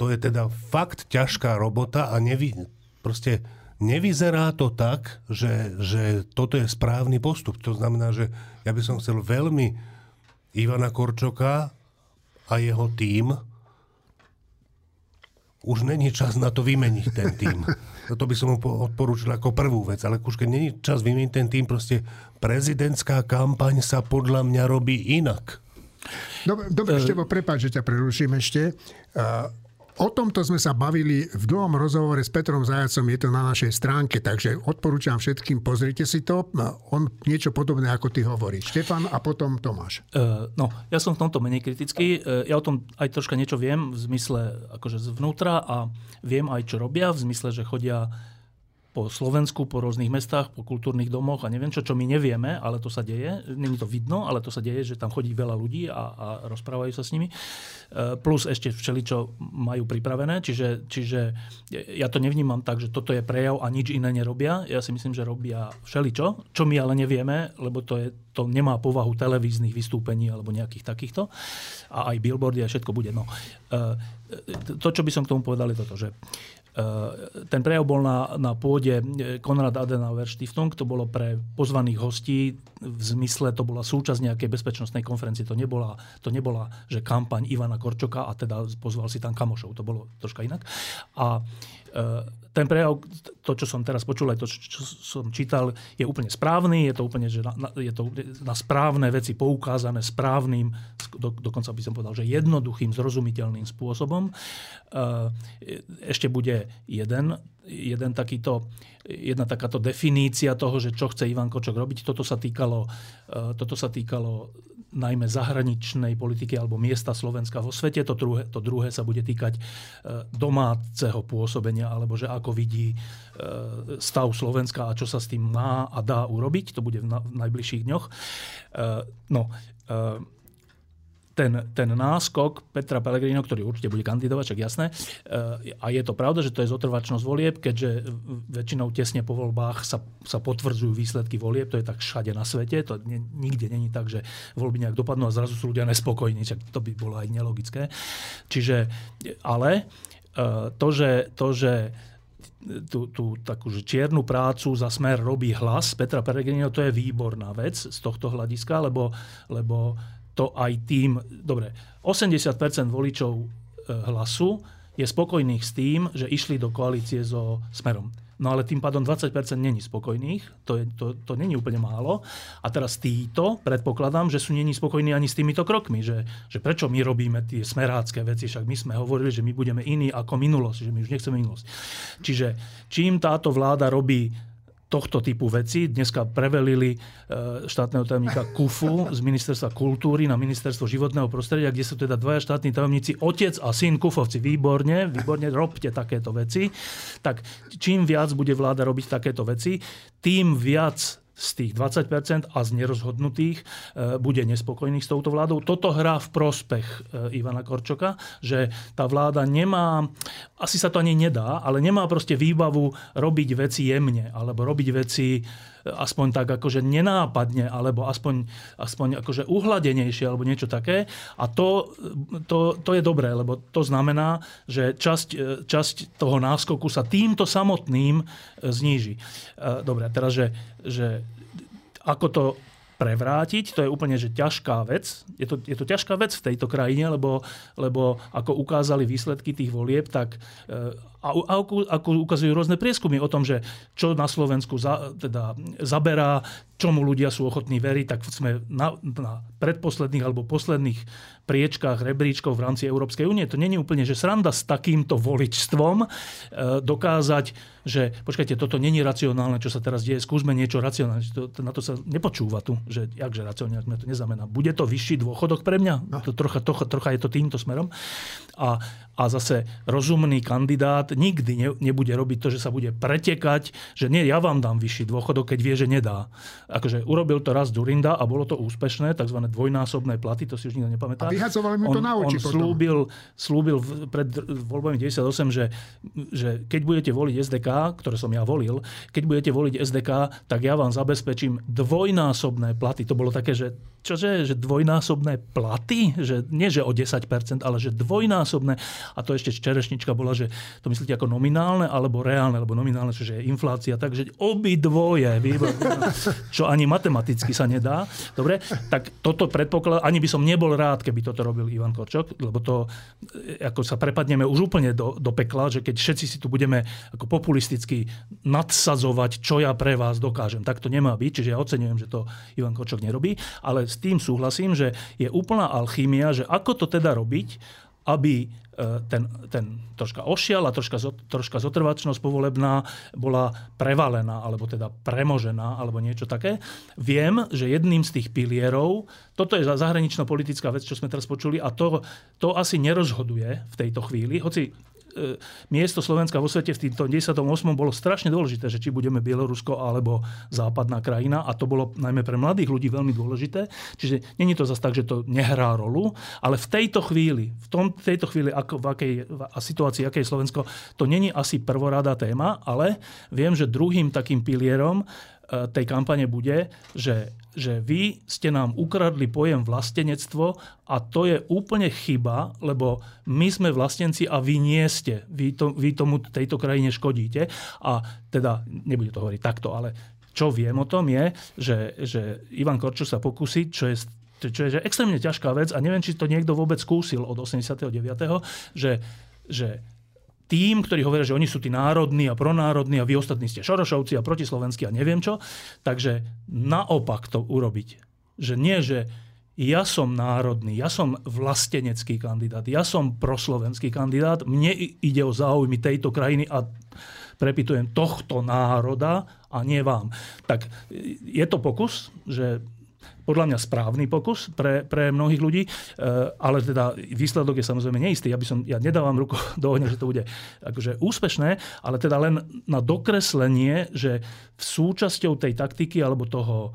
je teda fakt ťažká robota a proste nevyzerá to tak, že toto je správny postup. To znamená, že ja by som chcel veľmi Ivana Korčoka a jeho tím, už není čas na to vymeniť ten tím. To by som mu odporúčil ako prvú vec, ale už keď není čas vymeniť ten tím, proste prezidentská kampaň sa podľa mňa robí inak. Dobre, Števo, prepáč, že ťa preruším ešte. O tomto sme sa bavili v dlhom rozhovore s Petrom Zajacom, je to na našej stránke, takže odporúčam všetkým, pozrite si to. On niečo podobné, ako ty hovoríš. Štefan a potom Tomáš. Ja som v tomto menej kritický. Ja o tom aj troška niečo viem, v zmysle akože zvnútra, a viem aj, čo robia, v zmysle, že chodia po Slovensku, po rôznych mestách, po kultúrnych domoch a neviem čo, čo my nevieme, ale to sa deje. Není to vidno, ale to sa deje, že tam chodí veľa ľudí a rozprávajú sa s nimi. Plus ešte všeličo majú pripravené. Čiže ja to nevnímam tak, že toto je prejav a nič iné nerobia. Ja si myslím, že robia všeličo, čo my ale nevieme, lebo to nemá povahu televíznych vystúpení alebo nejakých takýchto. A aj billboardy a všetko bude. No. To, čo by som k tomu povedal, je toto, že ten prejav bol na pôde Konrad Adenauer Stiftung. To bolo pre pozvaných hostí, v zmysle to bola súčasť nejakej bezpečnostnej konferencie. To nebola že kampaň Ivana Korčoka a teda pozval si tam kamošov. To bolo troška inak. A ten prejav, to, čo som teraz počul, aj to, čo som čítal, je úplne správny. Je to úplne, že je to na správne veci poukázané správnym, dokonca by som povedal, že jednoduchým, zrozumiteľným spôsobom. Ešte bude jedna takáto definícia toho, že čo chce Ivan Korčok robiť. Toto sa týkalo najmä zahraničnej politiky alebo miesta Slovenska vo svete. To druhé sa bude týkať domáceho pôsobenia, alebo že ako vidí stav Slovenska a čo sa s tým má a dá urobiť. To bude v najbližších dňoch. Ten náskok Petra Pellegriniho, ktorý určite bude kandidovať, však jasné. A je to pravda, že to je zotrvačnosť volieb, keďže väčšinou tesne po voľbách sa potvrdzujú výsledky volieb. To je tak všade na svete. To nikde není tak, že voľby nejak dopadnú a zrazu sú ľudia nespokojní. Však to by bolo aj nelogické. Čiže, ale to, že tú takú čiernu prácu za Smer robí Hlas Petra Pellegriniho, to je výborná vec z tohto hľadiska, lebo to aj tým, dobre, 80% voličov Hlasu je spokojných s tým, že išli do koalície so Smerom. No ale tým pádom 20% není spokojných, to není úplne málo. A teraz títo, predpokladám, že sú není spokojní ani s týmito krokmi, že prečo my robíme tie smerácké veci, však my sme hovorili, že my budeme iní ako minulosť, že my už nechceme minulosť. Čiže čím táto vláda robí tohto typu veci. Dneska prevelili štátneho tajomníka Kufu z Ministerstva kultúry na Ministerstvo životného prostredia, kde sú teda dvaja štátni tajomníci, otec a syn Kufovci. Výborne, robte takéto veci. Tak čím viac bude vláda robiť takéto veci, tým viac z tých 20% a z nerozhodnutých bude nespokojných s touto vládou. Toto hrá v prospech Ivana Korčoka, že tá vláda nemá, asi sa to ani nedá, ale nemá proste výbavu robiť veci jemne, alebo robiť veci aspoň tak akože nenápadne, alebo aspoň akože uhladenejšie, alebo niečo také. A to je dobré, lebo to znamená, že časť toho náskoku sa týmto samotným zníži. Dobre, teraz, že ako to prevrátiť, to je úplne že ťažká vec. Je to ťažká vec v tejto krajine, lebo ako ukázali výsledky tých volieb, tak ako ukazujú rôzne prieskumy o tom, že čo na Slovensku teda zaberá, čomu ľudia sú ochotní veriť, tak sme na predposledných alebo posledných priečkách, rebríčkov v rámci Európskej únie. To nie je úplne že sranda s takýmto voličstvom dokázať, že počkajte, toto nie je racionálne, čo sa teraz deje, skúsme niečo racionálne. Na to sa nepočúva tu, že jakže racionálne, to neznamená. Bude to vyšší dôchodok pre mňa? No. Trocha je to týmto smerom. A zase rozumný kandidát nikdy nebude robiť to, že sa bude pretekať, že nie, ja vám dám vyšší dôchodok, keď vie, že nedá. Akože urobil to raz Durinda a bolo to úspešné, takzvané dvojnásobné platy, to si už nikto nepamätá. Vyhacovali mu to na oči. On slúbil pred voľbami 98, že keď budete voliť SDK, ktoré som ja volil, keď budete voliť SDK, tak ja vám zabezpečím dvojnásobné platy. To bolo také, že čože, že dvojnásobné platy? Že nie, že o 10%, ale že dvojnásobné. A to ešte včerešnička bola, že to myslíte ako nominálne alebo reálne, alebo nominálne, čo je inflácia. Takže obidvoje, čo ani matematicky sa nedá. Dobre, tak toto predpoklad, ani by som nebol rád, keby toto robil Ivan Korčok, lebo to ako sa prepadneme už úplne do pekla, že keď všetci si tu budeme ako populisticky nadsazovať, čo ja pre vás dokážem. Tak to nemá byť, čiže ja oceňujem, že to Ivan Korčok nerobí, ale s tým súhlasím, že je úplná alchymia, že ako to teda robiť, aby ten troška ošial a troška zotrvačnosť povolebná bola prevalená, alebo teda premožená, alebo niečo také. Viem, že jedným z tých pilierov, toto je zahraničná politická vec, čo sme teraz počuli, a to asi nerozhoduje v tejto chvíli, hoci miesto Slovenska vo svete v týmto 18. bolo strašne dôležité, že či budeme Bielorusko alebo západná krajina, a to bolo najmä pre mladých ľudí veľmi dôležité. Čiže nie je to zase tak, že to nehrá rolu, ale v tejto chvíli, ako, v situácii, aké je Slovensko, to nie je asi prvoradá téma, ale viem, že druhým takým pilierom tej kampane bude, že vy ste nám ukradli pojem vlastenectvo, a to je úplne chyba, lebo my sme vlastenci a vy nie ste. Vy tomu tejto krajine škodíte. A teda, nebude to hovoriť takto, ale čo viem o tom je, že Ivan Korčok sa pokusí, čo je extrémne ťažká vec, a neviem, či to niekto vôbec skúsil od 89., že tým, ktorí hovoria, že oni sú tí národní a pronárodní a vy ostatní ste šorošovci a protislovenskí a neviem čo. Takže naopak to urobiť. Že nie, že ja som národný, ja som vlastenecký kandidát, ja som proslovenský kandidát, mne ide o záujmy tejto krajiny a prepitujem tohto národa a nie vám. Tak je to pokus, že podľa mňa správny pokus pre mnohých ľudí, ale teda výsledok je samozrejme neistý. Ja nedávam ruku do ohňa, že to bude akože úspešné, ale teda len na dokreslenie, že v súčasťou tej taktiky alebo toho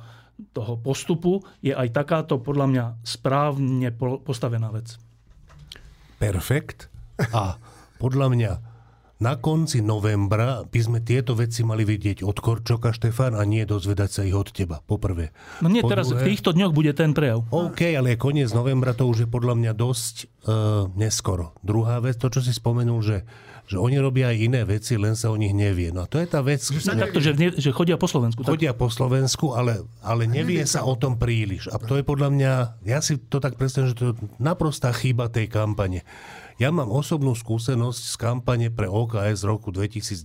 postupu je aj takáto podľa mňa správne postavená vec. Perfekt. A podľa mňa na konci novembra by sme tieto veci mali vidieť od Korčoka, Štefán, a nie dozvedať sa ich od teba, poprvé. No nie, teraz v týchto dňoch bude ten prejav. OK, ale koniec novembra to už je podľa mňa dosť neskoro. Druhá vec, to, čo si spomenul, že oni robia aj iné veci, len sa o nich nevie. No to je tá vec... Že chodia po Slovensku. Chodia po Slovensku, ale nevie sa o tom príliš. A to je podľa mňa... Ja si to tak predstavím, že to je naprostá chyba tej kampane. Ja mám osobnú skúsenosť z kampane pre OKS roku 2010,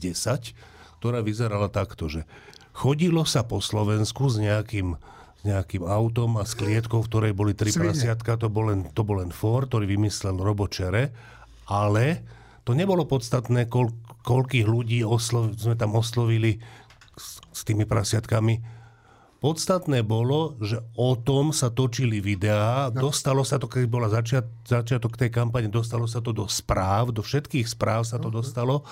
ktorá vyzerala takto, že chodilo sa po Slovensku s nejakým autom a s klietkou, v ktorej boli 3 prasiatka, to bol len Ford, ktorý vymyslel Robočere, ale to nebolo podstatné, koľkých ľudí sme tam oslovili s tými prasiatkami. Podstatné bolo, že o tom sa točili videá, dostalo sa to, keď bola začiatok tej kampane, dostalo sa to do správ, do všetkých správ sa to dostalo.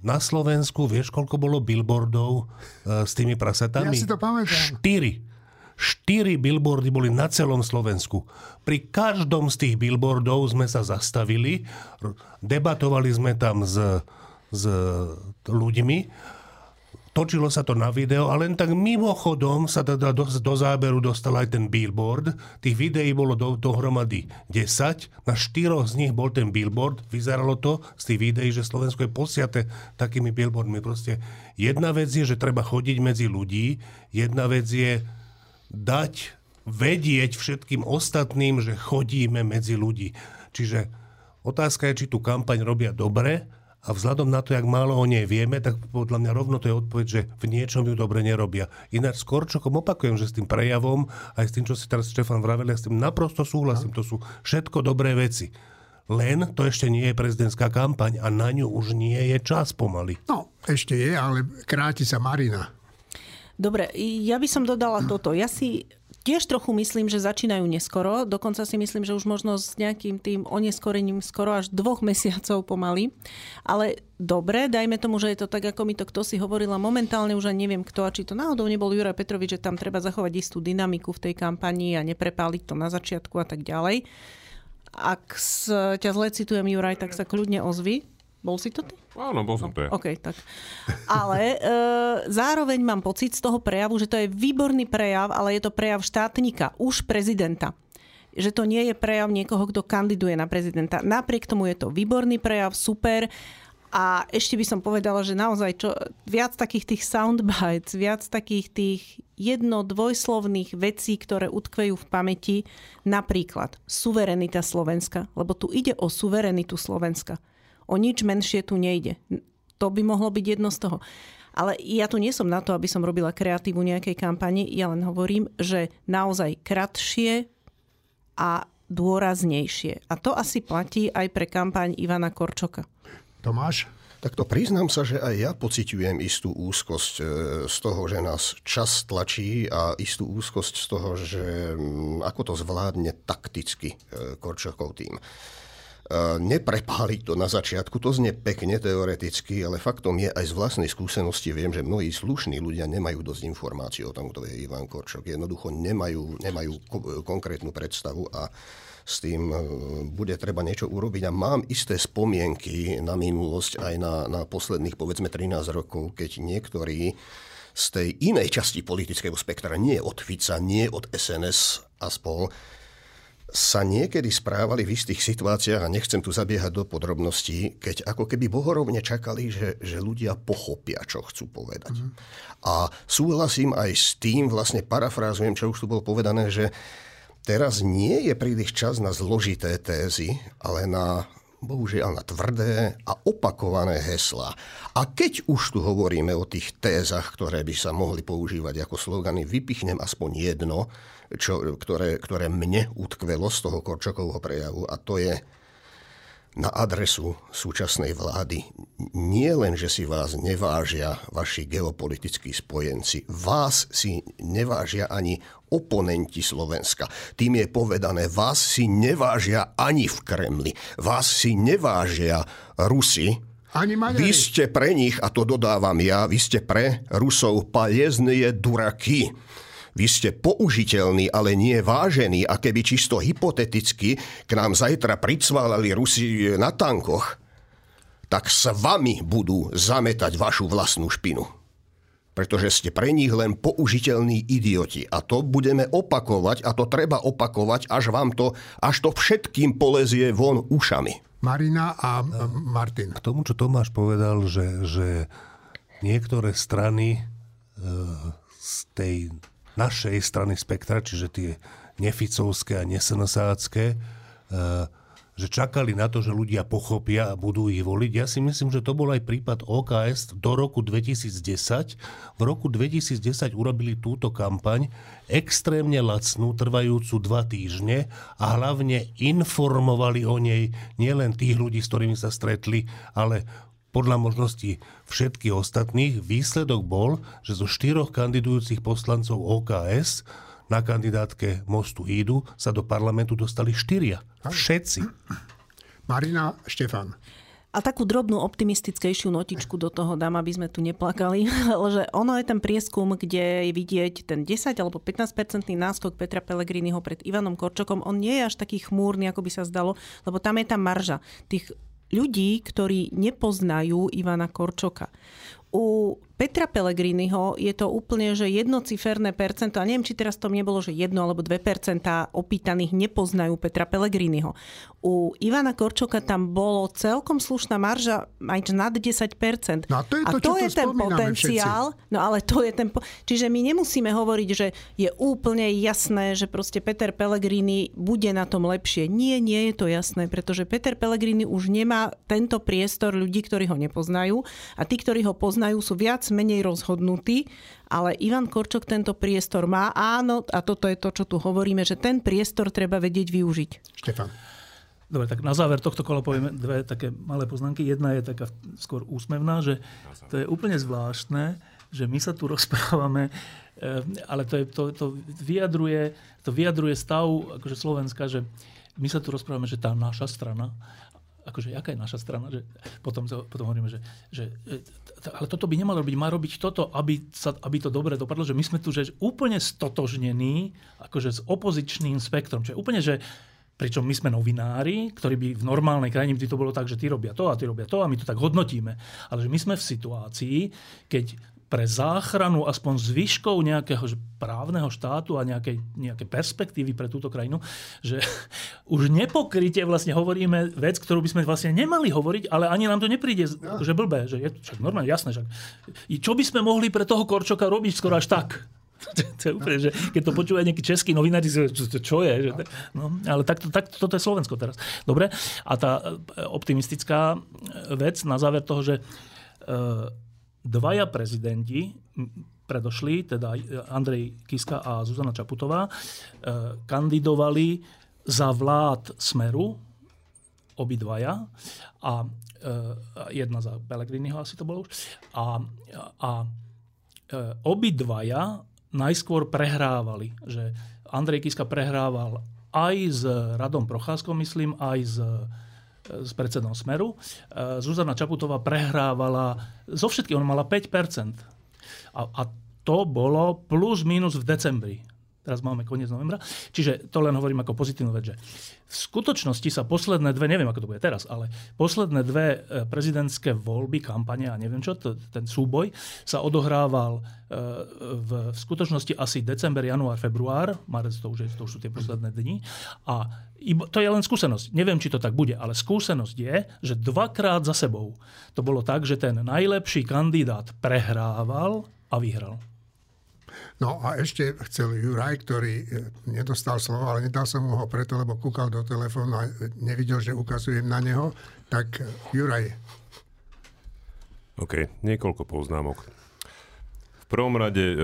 Na Slovensku, vieš, koľko bolo billboardov s tými prasatami? Ja si to pamätám. 4 billboardy boli na celom Slovensku. Pri každom z tých billboardov sme sa zastavili, debatovali sme tam s ľuďmi. Točilo sa to na video a len tak mimochodom sa teda do záberu dostal aj ten billboard. Tých videí bolo dohromady 10. Na 4 z nich bol ten billboard. Vyzeralo to z tých videí, že Slovensko je posiate takými billboardmi. Proste jedna vec je, že treba chodiť medzi ľudí. Jedna vec je dať vedieť všetkým ostatným, že chodíme medzi ľudí. Čiže otázka je, či tú kampaň robia dobre. A vzhľadom na to, jak málo o nej vieme, tak podľa mňa rovno to je odpoveď, že v niečom ju dobre nerobia. Ináč s Korčokom opakujem, že s tým prejavom, aj s tým, čo si teraz Štefan vravel, ja s tým naprosto súhlasím. To sú všetko dobré veci. Len to ešte nie je prezidentská kampaň a na ňu už nie je čas pomaly. No, ešte je, ale kráti sa Marina. Dobre, ja by som dodala toto. Ja si tiež trochu myslím, že začínajú neskoro. Dokonca si myslím, že už možno s nejakým tým oneskorením skoro až 2 mesiacov pomaly. Ale dobre, dajme tomu, že je to tak, ako mi to kto si hovorila. Momentálne už aj neviem kto, a či to náhodou nebol Juraj Petrovič, že tam treba zachovať istú dynamiku v tej kampanii a neprepáliť to na začiatku a tak ďalej. Ak ťa zle citujem, Juraj, tak sa kľudne ozvi. Bol si to ty? Áno, bol som to ja. OK, tak. Ale zároveň mám pocit z toho prejavu, že to je výborný prejav, ale je to prejav štátnika, už prezidenta. že to nie je prejav niekoho, kto kandiduje na prezidenta. Napriek tomu je to výborný prejav, super. A ešte by som povedala, že naozaj viac takých tých soundbites, viac takých tých jedno-dvojslovných vecí, ktoré utkvejú v pamäti, napríklad suverenita Slovenska, lebo tu ide o suverenitu Slovenska. O nič menšie tu nejde. To by mohlo byť jedno z toho. Ale ja tu nie som na to, aby som robila kreatívu nejakej kampani, ja len hovorím, že naozaj kratšie a dôraznejšie. A to asi platí aj pre kampaň Ivana Korčoka. Tomáš? Takto priznám sa, že aj ja pociťujem istú úzkosť z toho, že nás čas tlačí a istú úzkosť z toho, že ako to zvládne takticky Korčokov tým. Neprepáliť to na začiatku, to znie pekne teoreticky, ale faktom je, aj z vlastnej skúsenosti viem, že mnohí slušní ľudia nemajú dosť informácií o tom, kto je Ivan Korčok. Jednoducho nemajú konkrétnu predstavu a s tým bude treba niečo urobiť. A mám isté spomienky na minulosť aj na posledných, povedzme, 13 rokov, keď niektorí z tej inej časti politického spektra, nie od Fica, nie od SNS a spol, sa niekedy správali v istých situáciách, a nechcem tu zabiehať do podrobností, keď ako keby bohorovne čakali, že ľudia pochopia, čo chcú povedať. A súhlasím aj s tým, vlastne parafrázujem, čo už tu bolo povedané, že teraz nie je príliš čas na zložité tézy, ale na, bohužiaľ, na tvrdé a opakované heslá. A keď už tu hovoríme o tých tézach, ktoré by sa mohli používať ako slogany, vypichnem aspoň jedno, ktoré mne utkvelo z toho Korčokovho prejavu, a to je na adresu súčasnej vlády. Nie len, že si vás nevážia vaši geopolitickí spojenci, vás si nevážia ani oponenti Slovenska. Tým je povedané, vás si nevážia ani v Kremli, vás si nevážia Rusi, ani Maďari. Vy ste pre nich, a to dodávam ja, vy ste pre Rusov paliezdne duraky. Vy ste použiteľní, ale nie vážení, a keby čisto hypoteticky k nám zajtra pricválali Rusi na tankoch, tak s vami budú zametať vašu vlastnú špinu. Pretože ste pre nich len použiteľní idioti. A to budeme opakovať, a to treba opakovať, až to všetkým polezie von ušami. Marina a Martin. K tomu, čo Tomáš povedal, že niektoré strany z tej našej strany spektra, čiže tie neficovské a nesenesácké, že čakali na to, že ľudia pochopia a budú ich voliť. Ja si myslím, že to bol aj prípad OKS do roku 2010. V roku 2010 urobili túto kampaň extrémne lacnú, trvajúcu 2 týždne, a hlavne informovali o nej nielen tých ľudí, s ktorými sa stretli, ale podľa možností všetkých ostatných. Výsledok bol, že zo 4 kandidujúcich poslancov OKS na kandidátke Mostu Ídu sa do parlamentu dostali 4. Všetci. Marina, Štefan. A takú drobnú optimistickejšiu notičku do toho dám, aby sme tu neplakali, že ono je ten prieskum, kde je vidieť ten 10 alebo 15% náskok Petra Pellegriniho pred Ivanom Korčokom. On nie je až taký chmúrny, ako by sa zdalo, lebo tam je tá marža tých ľudí, ktorí nepoznajú Ivana Korčoka. U Petra Pellegriniho je to úplne, že jednociferné percento, a neviem, či teraz to nebolo, že 1 alebo 2% opýtaných nepoznajú Petra Pellegriniho. U Ivana Korčoka tam bolo celkom slušná marža, aj nad 10%. No a to je ten potenciál. Všetci. No ale to je ten... Čiže my nemusíme hovoriť, že je úplne jasné, že proste Peter Pellegrini bude na tom lepšie. Nie je to jasné, pretože Peter Pellegrini už nemá tento priestor ľudí, ktorí ho nepoznajú, a tí, ktorí ho poznajú, sú viac menej rozhodnutí, ale Ivan Korčok tento priestor má. Áno, a toto je to, čo tu hovoríme, že ten priestor treba vedieť využiť. Štefan. Dobre, tak na záver tohto kola poviem 2 také malé poznámky. Jedna je taká skôr úsmevná, že to je úplne zvláštne, že my sa tu rozprávame, ale to vyjadruje stav akože Slovenska, že my sa tu rozprávame, že tá naša strana, akože jaká je naša strana, že potom hovoríme, že ale toto by nemalo robiť, má robiť toto, aby to dobre dopadlo, že my sme tu že úplne stotožnení akože s opozičným spektrom, čo je úplne, že pričom my sme novinári, ktorí by v normálnej krajine by to bolo tak, že tí robia to a my to tak hodnotíme, ale že my sme v situácii, keď pre záchranu aspoň zvyškov nejakého právneho štátu a nejaké perspektívy pre túto krajinu, že už nepokryte vlastne hovoríme vec, ktorú by sme vlastne nemali hovoriť, ale ani nám to nepríde, že blbé, že je však normálne, jasné. Však. Čo by sme mohli pre toho Korčoka robiť skoro až tak? To je úplne, že keď to počúvajú nejakí českí novinári, čo je? No, ale tak, toto je Slovensko teraz. Dobre, a tá optimistická vec na záver toho, že dvaja prezidenti predošli, teda Andrej Kiska a Zuzana Čaputová, kandidovali za vlád Smeru, obidvaja, a jedna za Pellegriniho asi to bolo už, a obidvaja najskôr prehrávali, že Andrej Kiska prehrával aj s Radom Procházkom, myslím, aj s predsedom Smeru. Zuzana Čaputová prehrávala zo všetky, ona mala 5%. A to bolo plus minus v decembri. Teraz máme koniec novembra. Čiže to len hovorím ako pozitívnu vec, že v skutočnosti sa posledné dve, neviem ako to bude teraz, ale posledné dve prezidentské voľby, kampane a neviem čo, ten súboj sa odohrával v skutočnosti asi december, január, február, marec to už sú tie posledné dni. A to je len skúsenosť. Neviem, či to tak bude, ale skúsenosť je, že dvakrát za sebou to bolo tak, že ten najlepší kandidát prehrával a vyhral. No a ešte chcel Juraj, ktorý nedostal slovo, ale nedal som mu ho preto, lebo kúkal do telefónu a nevidel, že ukazujem na neho. Tak Juraj. OK, niekoľko poznámok. V prvom rade,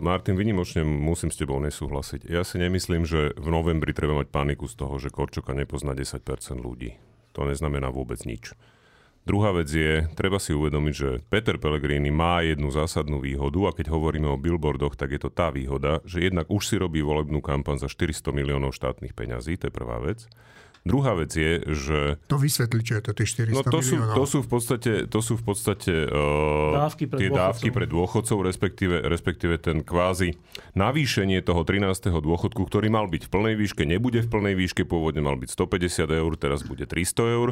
Martin, výnimočne musím s tebou nesúhlasiť. Ja si nemyslím, že v novembri treba mať paniku z toho, že Korčoka nepozná 10% ľudí. To neznamená vôbec nič. Druhá vec je, treba si uvedomiť, že Peter Pellegrini má jednu zásadnú výhodu a keď hovoríme o billboardoch, tak je to tá výhoda, že jednak už si robí volebnú kampaň za 400 miliónov štátnych peňazí, to je prvá vec. Druhá vec je, že... To vysvetlí, čo je to tých 400 miliónov. To sú v podstate tie dávky pre dôchodcov, respektíve ten kvázi navýšenie toho 13. dôchodku, ktorý mal byť v plnej výške, nebude v plnej výške, pôvodne mal byť 150 eur, teraz bude 300 eur.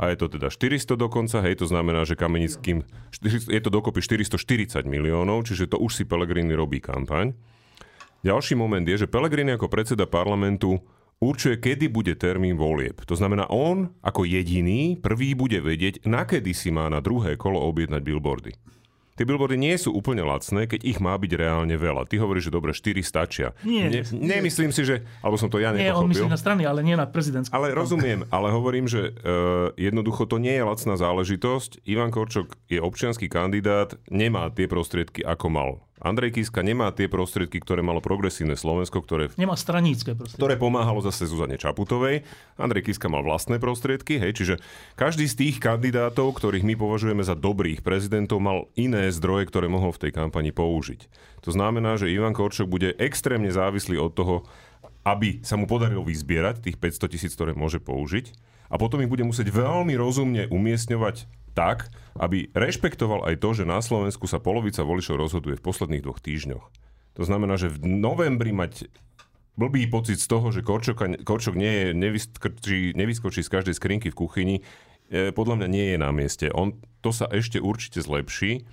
A je to teda 400 dokonca, hej, to znamená, že Kamenickým... Je to dokopy 440 miliónov, čiže to už si Pellegrini robí kampaň. Ďalší moment je, že Pellegrini ako predseda parlamentu určuje, kedy bude termín volieb. To znamená, on ako jediný prvý bude vedieť, nakedy si má na druhé kolo objednať billboardy. Tie billboardy nie sú úplne lacné, keď ich má byť reálne veľa. Ty hovoríš, že dobre, 4 stačia. Nemyslím si, že... Alebo som to ja nepochopil. Nie, on myslí na strany, ale nie na prezidentské. Ale rozumiem, ale hovorím, že jednoducho to nie je lacná záležitosť. Ivan Korčok je občiansky kandidát, nemá tie prostriedky, ako mal. Andrej Kiska nemá tie prostriedky, ktoré malo Progresívne Slovensko, ktoré... Nemá stranícke prostriedky. Ktoré pomáhalo zase Zuzane Čaputovej. Andrej Kiska mal vlastné prostriedky, hej, čiže každý z tých kandidátov, ktorých my považujeme za dobrých prezidentov, mal iné zdroje, ktoré mohol v tej kampani použiť. To znamená, že Ivan Korčok bude extrémne závislý od toho, aby sa mu podarilo vyzbierať tých 500 000, ktoré môže použiť, a potom ich bude musieť veľmi rozumne umiestňovať tak, aby rešpektoval aj to, že na Slovensku sa polovica voličov rozhoduje v posledných 2 týždňoch. To znamená, že v novembri mať blbý pocit z toho, že Korčok nevyskočí z každej skrinky v kuchyni, podľa mňa nie je na mieste. To sa ešte určite zlepší.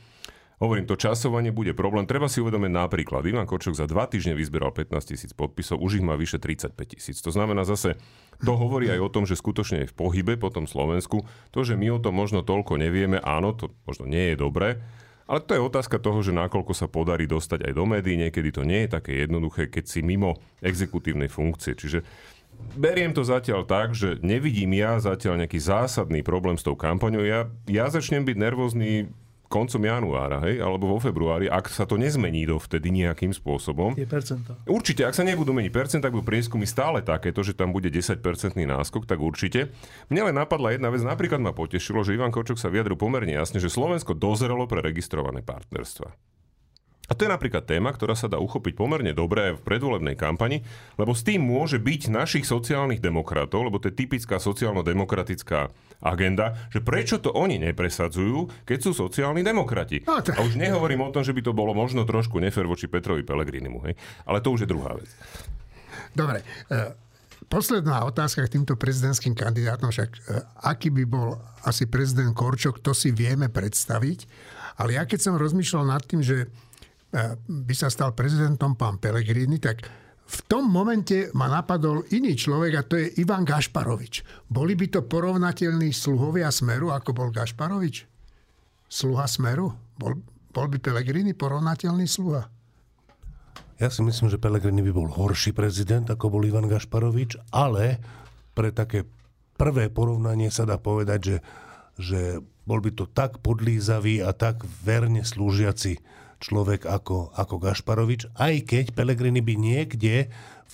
Hovorím, to časovanie bude problém. Treba si uvedomiť napríklad, Ivan Korčok za 2 týždne vyzbieral 15 000 podpisov, už ich má vyše 35 000. To znamená zase, to hovorí aj o tom, že skutočne je v pohybe po tom Slovensku. To, že my o tom možno toľko nevieme, áno, to možno nie je dobré, ale to je otázka toho, že nakoľko sa podarí dostať aj do médií. Niekedy to nie je také jednoduché, keď si mimo exekutívnej funkcie. Čiže beriem to zatiaľ tak, že nevidím ja zatiaľ nejaký zásadný problém s tou kampaňou. Ja začnem byť nervózny koncom januára, hej, alebo vo februári, ak sa to nezmení dovtedy nejakým spôsobom. Tie percentá. Určite, ak sa nebudú meniť percent, tak budú prieskumy stále takéto, že tam bude 10-percentný náskok, tak určite. Mne len napadla jedna vec, napríklad ma potešilo, že Ivan Korčok sa vyjadril pomerne jasne, že Slovensko dozrelo pre registrované partnerstva. A to je napríklad téma, ktorá sa dá uchopiť pomerne dobre v predvolebnej kampani, lebo s tým môže byť našich sociálnych demokratov, lebo to je typická sociálno-demokratická agenda, že prečo to oni nepresadzujú, keď sú sociálni demokrati. A už nehovorím o tom, že by to bolo možno trošku nefér voči Petrovi Pellegrinimu, hej? Ale to už je druhá vec. Dobre, Posledná otázka k týmto prezidentským kandidátom, však aký by bol asi prezident Korčok, to si vieme predstaviť, ale ja keď som rozmýšľal nad tým, že by sa stal prezidentom pán Pellegrini, tak v tom momente ma napadol iný človek a to je Ivan Gašparovič. Boli by to porovnateľní sluhovia Smeru, ako bol Gašparovič? Sluha Smeru? Bol by Pellegrini porovnateľný sluha? Ja si myslím, že Pellegrini by bol horší prezident, ako bol Ivan Gašparovič, ale pre také prvé porovnanie sa dá povedať, že bol by to tak podlízavý a tak verne slúžiaci človek ako Gašparovič, aj keď Pellegrini by niekde,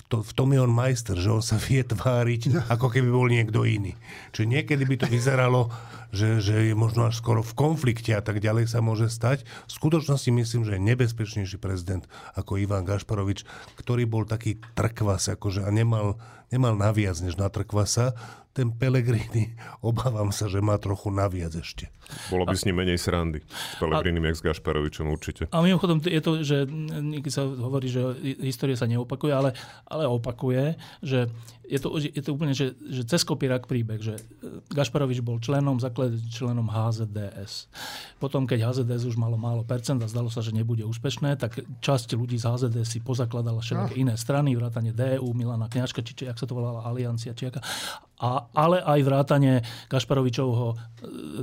v tom je on majster, že on sa vie tváriť, ako keby bol niekto iný. Čiže niekedy by to vyzeralo, že je možno až skoro v konflikte a tak ďalej sa môže stať. V skutočnosti myslím, že je nebezpečnejší prezident ako Ivan Gašparovič, ktorý bol taký trkvas, akože a nemal naviac než na trkvasa. Ten Pellegrini, obávam sa, že má trochu naviac ešte. Bolo by s ním menej srandy. S Pellegrinim jak s Gašparovičom určite. A mimochodom je to, že niekedy sa hovorí, že história sa neopakuje, ale opakuje, že je to úplne, že cez kopírak príbeh, že Gašparovič bol členom HZDS. Potom, keď HZDS už malo málo percent a zdalo sa, že nebude úspešné, tak časť ľudí z HZDS si pozakladala všetky iné strany, vrátane DU, Milana Kňažka, či jak sa to volala, Aliancia, či jaká. Ale aj vrátanie Gašparovičovho,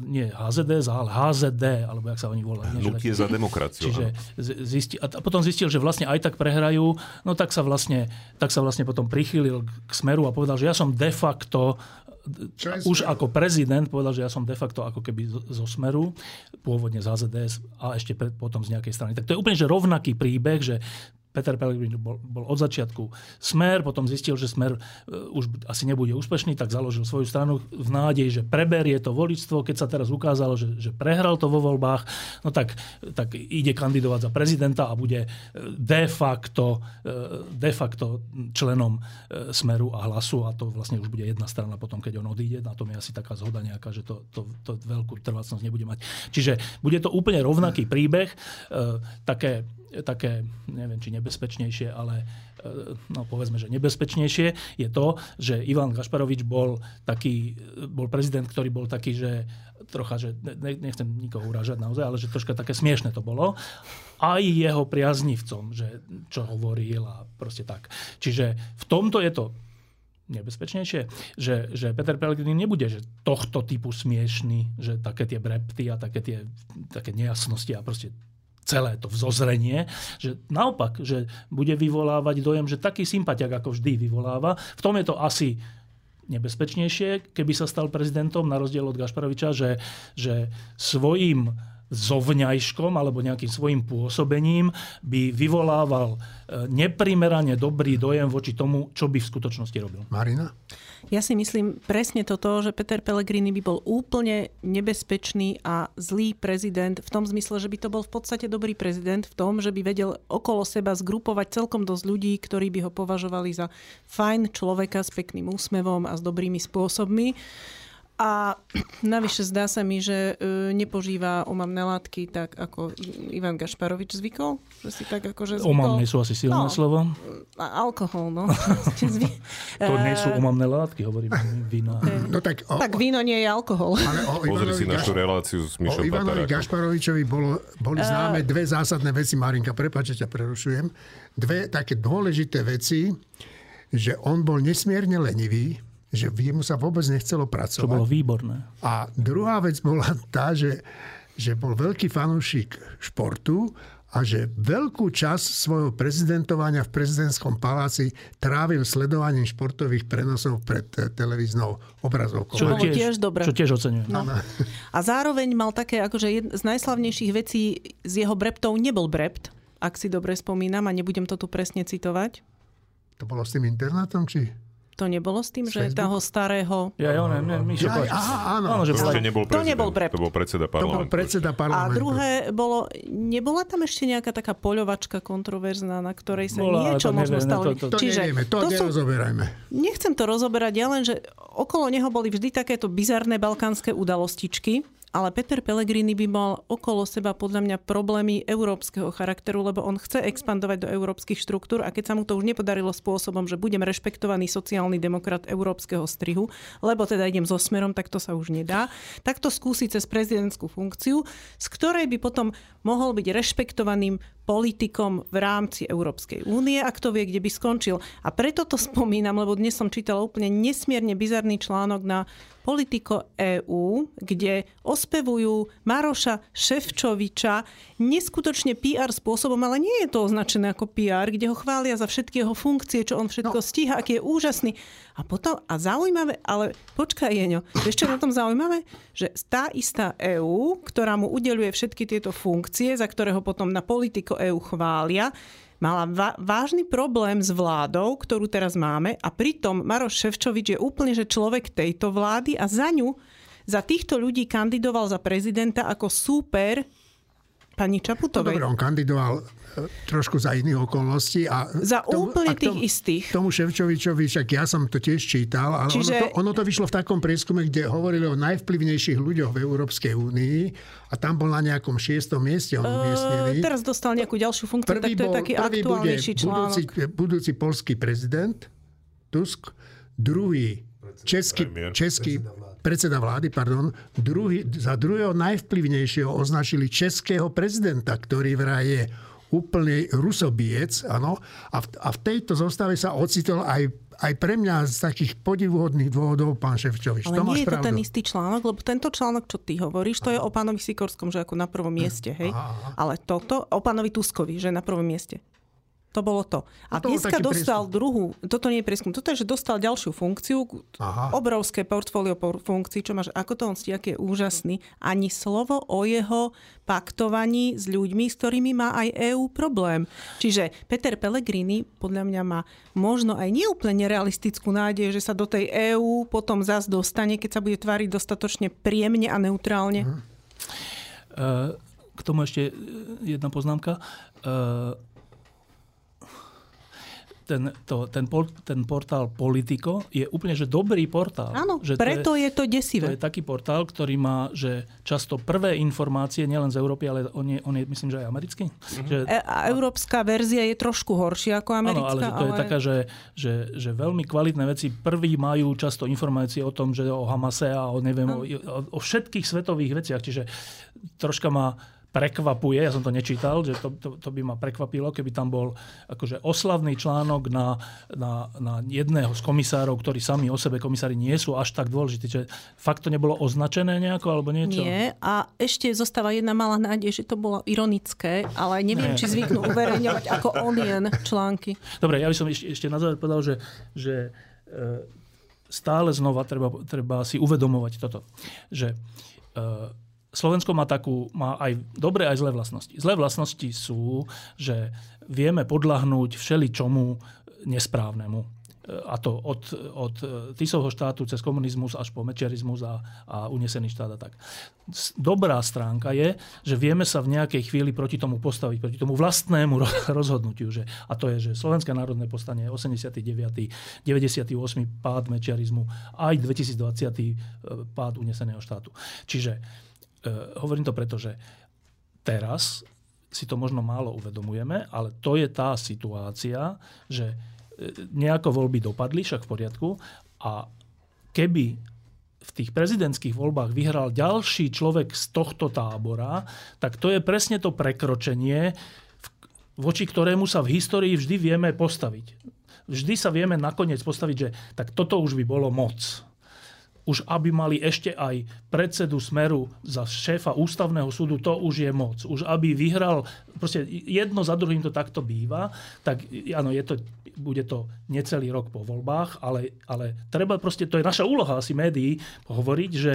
nie HZDS, ale HZD, alebo jak sa oni volajú. Hnutie za demokraciu. Čiže a potom zistil, že vlastne aj tak prehrajú, no tak sa vlastne potom prichýlil k Smeru a povedal, že ja som de facto, už ako prezident povedal, že ja som de facto ako keby zo Smeru, pôvodne z HZDS a ešte potom z nejakej strany. Tak to je úplne že rovnaký príbeh, že Peter Pellegrini bol od začiatku Smer, potom zistil, že Smer už asi nebude úspešný, tak založil svoju stranu v nádeji, že preberie to voličstvo. Keď sa teraz ukázalo, že prehral to vo voľbách, no tak ide kandidovať za prezidenta a bude de facto členom Smeru a Hlasu a to vlastne už bude jedna strana potom, keď on odíde. Na tom je asi taká zhoda nejaká, že to veľkú trvácnosť nebude mať. Čiže bude to úplne rovnaký príbeh, také, neviem, či nebezpečnejšie, ale no povedzme, že nebezpečnejšie je to, že Ivan Gašparovič bol prezident, ktorý bol taký, že trocha, že nechcem nikoho uražať naozaj, ale že troška také smiešne to bolo. Aj jeho priaznivcom, že čo hovoril a proste tak. Čiže v tomto je to nebezpečnejšie, že Peter Pellegrini nebude že tohto typu smiešný, že také tie brepty a také nejasnosti a proste celé to vzozrenie, že naopak, že bude vyvolávať dojem, že taký sympatiak, ako vždy vyvoláva. V tom je to asi nebezpečnejšie, keby sa stal prezidentom, na rozdiel od Gašparoviča, že svojím zovňajškom alebo nejakým svojím pôsobením by vyvolával neprimerane dobrý dojem voči tomu, čo by v skutočnosti robil. Marina? Ja si myslím presne toto, že Peter Pellegrini by bol úplne nebezpečný a zlý prezident v tom zmysle, že by to bol v podstate dobrý prezident v tom, že by vedel okolo seba zgrupovať celkom dosť ľudí, ktorí by ho považovali za fajn človeka s pekným úsmevom a s dobrými spôsobmi. A navyše zdá sa mi, že nepožíva omamné látky tak, ako Ivan Gašparovič zvykol. Že si tak akože zvykol. Omamné sú asi silné slovo. Alkohol, no. To nie sú omamné látky, hovorím vína. No tak víno nie je alkohol. Pozri si našu reláciu s Mišom Patarákom. O Ivanovi Gašparovičovi boli známe dve zásadné veci. Marinka, prepáč, ťa prerušujem. Dve také dôležité veci, že on bol nesmierne lenivý, že jemu sa vôbec nechcelo pracovať. To bolo výborné. A druhá vec bola tá, že bol veľký fanúšik športu a že veľkú časť svojho prezidentovania v prezidentskom paláci trávil sledovaním športových prenosov pred televíznou obrazovkou. Čo tiež oceňujem. No. A zároveň mal také, akože z najslavnejších vecí z jeho breptov nebol brept, ak si dobre spomínam, a nebudem to tu presne citovať. To bolo s tým internátom, či... To nebolo s tým, že toho starého... To bol predseda parlamentu. A druhé bolo... Nebola tam ešte nejaká taká poľovačka kontroverzná, na ktorej sa niečo možno stalo. To nerozoberajme. Nechcem to rozoberať, ja len, že okolo neho boli vždy takéto bizarné balkánske udalostičky. Ale Peter Pellegrini by mal okolo seba podľa mňa problémy európskeho charakteru, lebo on chce expandovať do európskych štruktúr a keď sa mu to už nepodarilo spôsobom, že budem rešpektovaný sociálny demokrat európskeho strihu, lebo teda idem so Smerom, tak to sa už nedá, tak to skúsi cez prezidentskú funkciu, z ktorej by potom mohol byť rešpektovaným politikom v rámci Európskej únie a kto vie, kde by skončil. A preto to spomínam, lebo dnes som čítala úplne nesmierne bizarný článok na Politiko EU, kde ospevujú Maroša Ševčoviča neskutočne PR spôsobom, ale nie je to označené ako PR, kde ho chvália za všetky jeho funkcie, čo on všetko stíha, aký je úžasný. A potom, a zaujímavé, ale počkaj, Jeňo, ešte na tom zaujímavé, že tá istá EU, ktorá mu udeľuje všetky tieto funkcie, za ktoré ho potom na Politiko EU chvália, mala vážny problém s vládou, ktorú teraz máme a pritom Maroš Ševčovič je úplne že človek tejto vlády a za ňu, za týchto ľudí kandidoval za prezidenta ako súper pani Čaputovej. Dobre, on kandidoval trošku za iných okolností. A za úplne tých istých. Tomu Ševčovičovi, však ja som to tiež čítal, ale čiže ono to vyšlo v takom prieskume, kde hovorili o najvplyvnejších ľuďoch v Európskej únii a tam bol na nejakom 6. mieste on umiestnený. Teraz dostal nejakú ďalšiu funkciu, tak to je taký aktuálnejší článok. Budúci poľský prezident Tusk, druhý český predseda vlády, pardon, za druhého najvplyvnejšieho označili českého prezidenta, ktorý vraj je úplný rusobiec, áno. A v tejto zostave sa ocitol aj pre mňa z takých podivuhodných dôvodov pán Ševčovič. Ale nie je to ten istý článok, lebo tento článok, čo ty hovoríš, to je o pánovi Sikorskom, že ako na prvom mieste, hej. Aha. Ale toto, o pánovi Tuskovi, že na prvom mieste. To bolo to. A dneska dostal druhú, toto nie je prieskum, toto je, že dostal ďalšiu funkciu, aha, obrovské portfólio funkcií, čo máš, ako to on stíhak je úžasný. Ani slovo o jeho paktovaní s ľuďmi, s ktorými má aj EÚ problém. Čiže Peter Pellegrini podľa mňa má možno aj neúplne realistickú nádej, že sa do tej EÚ potom zas dostane, keď sa bude tváriť dostatočne príjemne a neutrálne. K tomu ešte jedna poznámka. Ten portál Politico je úplne že dobrý portál. Áno, že preto je to desivé. To je taký portál, ktorý má že často prvé informácie, nielen z Európy, ale on je myslím, že aj americký. Mm-hmm. Že európska verzia je trošku horšia ako americká. Áno, ale to je taká, že veľmi kvalitné veci. Prví majú často informácie o tom, že o Hamase a o všetkých svetových veciach. Čiže troška má prekvapuje, ja som to nečítal, že to by ma prekvapilo, keby tam bol akože oslavný článok na jedného z komisárov, ktorí sami o sebe komisári nie sú až tak dôležití. Čiže fakt to nebolo označené nejako alebo niečo? Nie. A ešte zostáva jedna malá nádej, že to bolo ironické, ale neviem, či zvyknú uverejňovať ako online články. Dobre, ja by som ešte na záver povedal, že stále znova treba si uvedomovať toto, že Slovensko má aj dobré, aj zlé vlastnosti. Zlé vlastnosti sú, že vieme podľahnúť všeličomu nesprávnemu. A to od Tisovho štátu cez komunizmus až po mečiarizmus a unesený štát a tak. Dobrá stránka je, že vieme sa v nejakej chvíli proti tomu postaviť, proti tomu vlastnému rozhodnutiu. A to je, že Slovenské národné povstanie 89., 98. pád mečiarizmu, aj 2020. pád uneseného štátu. Čiže hovorím to preto, že teraz si to možno málo uvedomujeme, ale to je tá situácia, že nejako voľby dopadli, však v poriadku, a keby v tých prezidentských voľbách vyhral ďalší človek z tohto tábora, tak to je presne to prekročenie, voči ktorému sa v histórii vždy vieme postaviť. Vždy sa vieme nakoniec postaviť, že tak toto už by bolo moc. Už aby mali ešte aj predsedu Smeru za šéfa ústavného súdu, to už je moc. Už aby vyhral, proste jedno za druhým to takto býva, tak áno, bude to necelý rok po voľbách, ale treba proste, to je naša úloha asi médií, hovoriť, že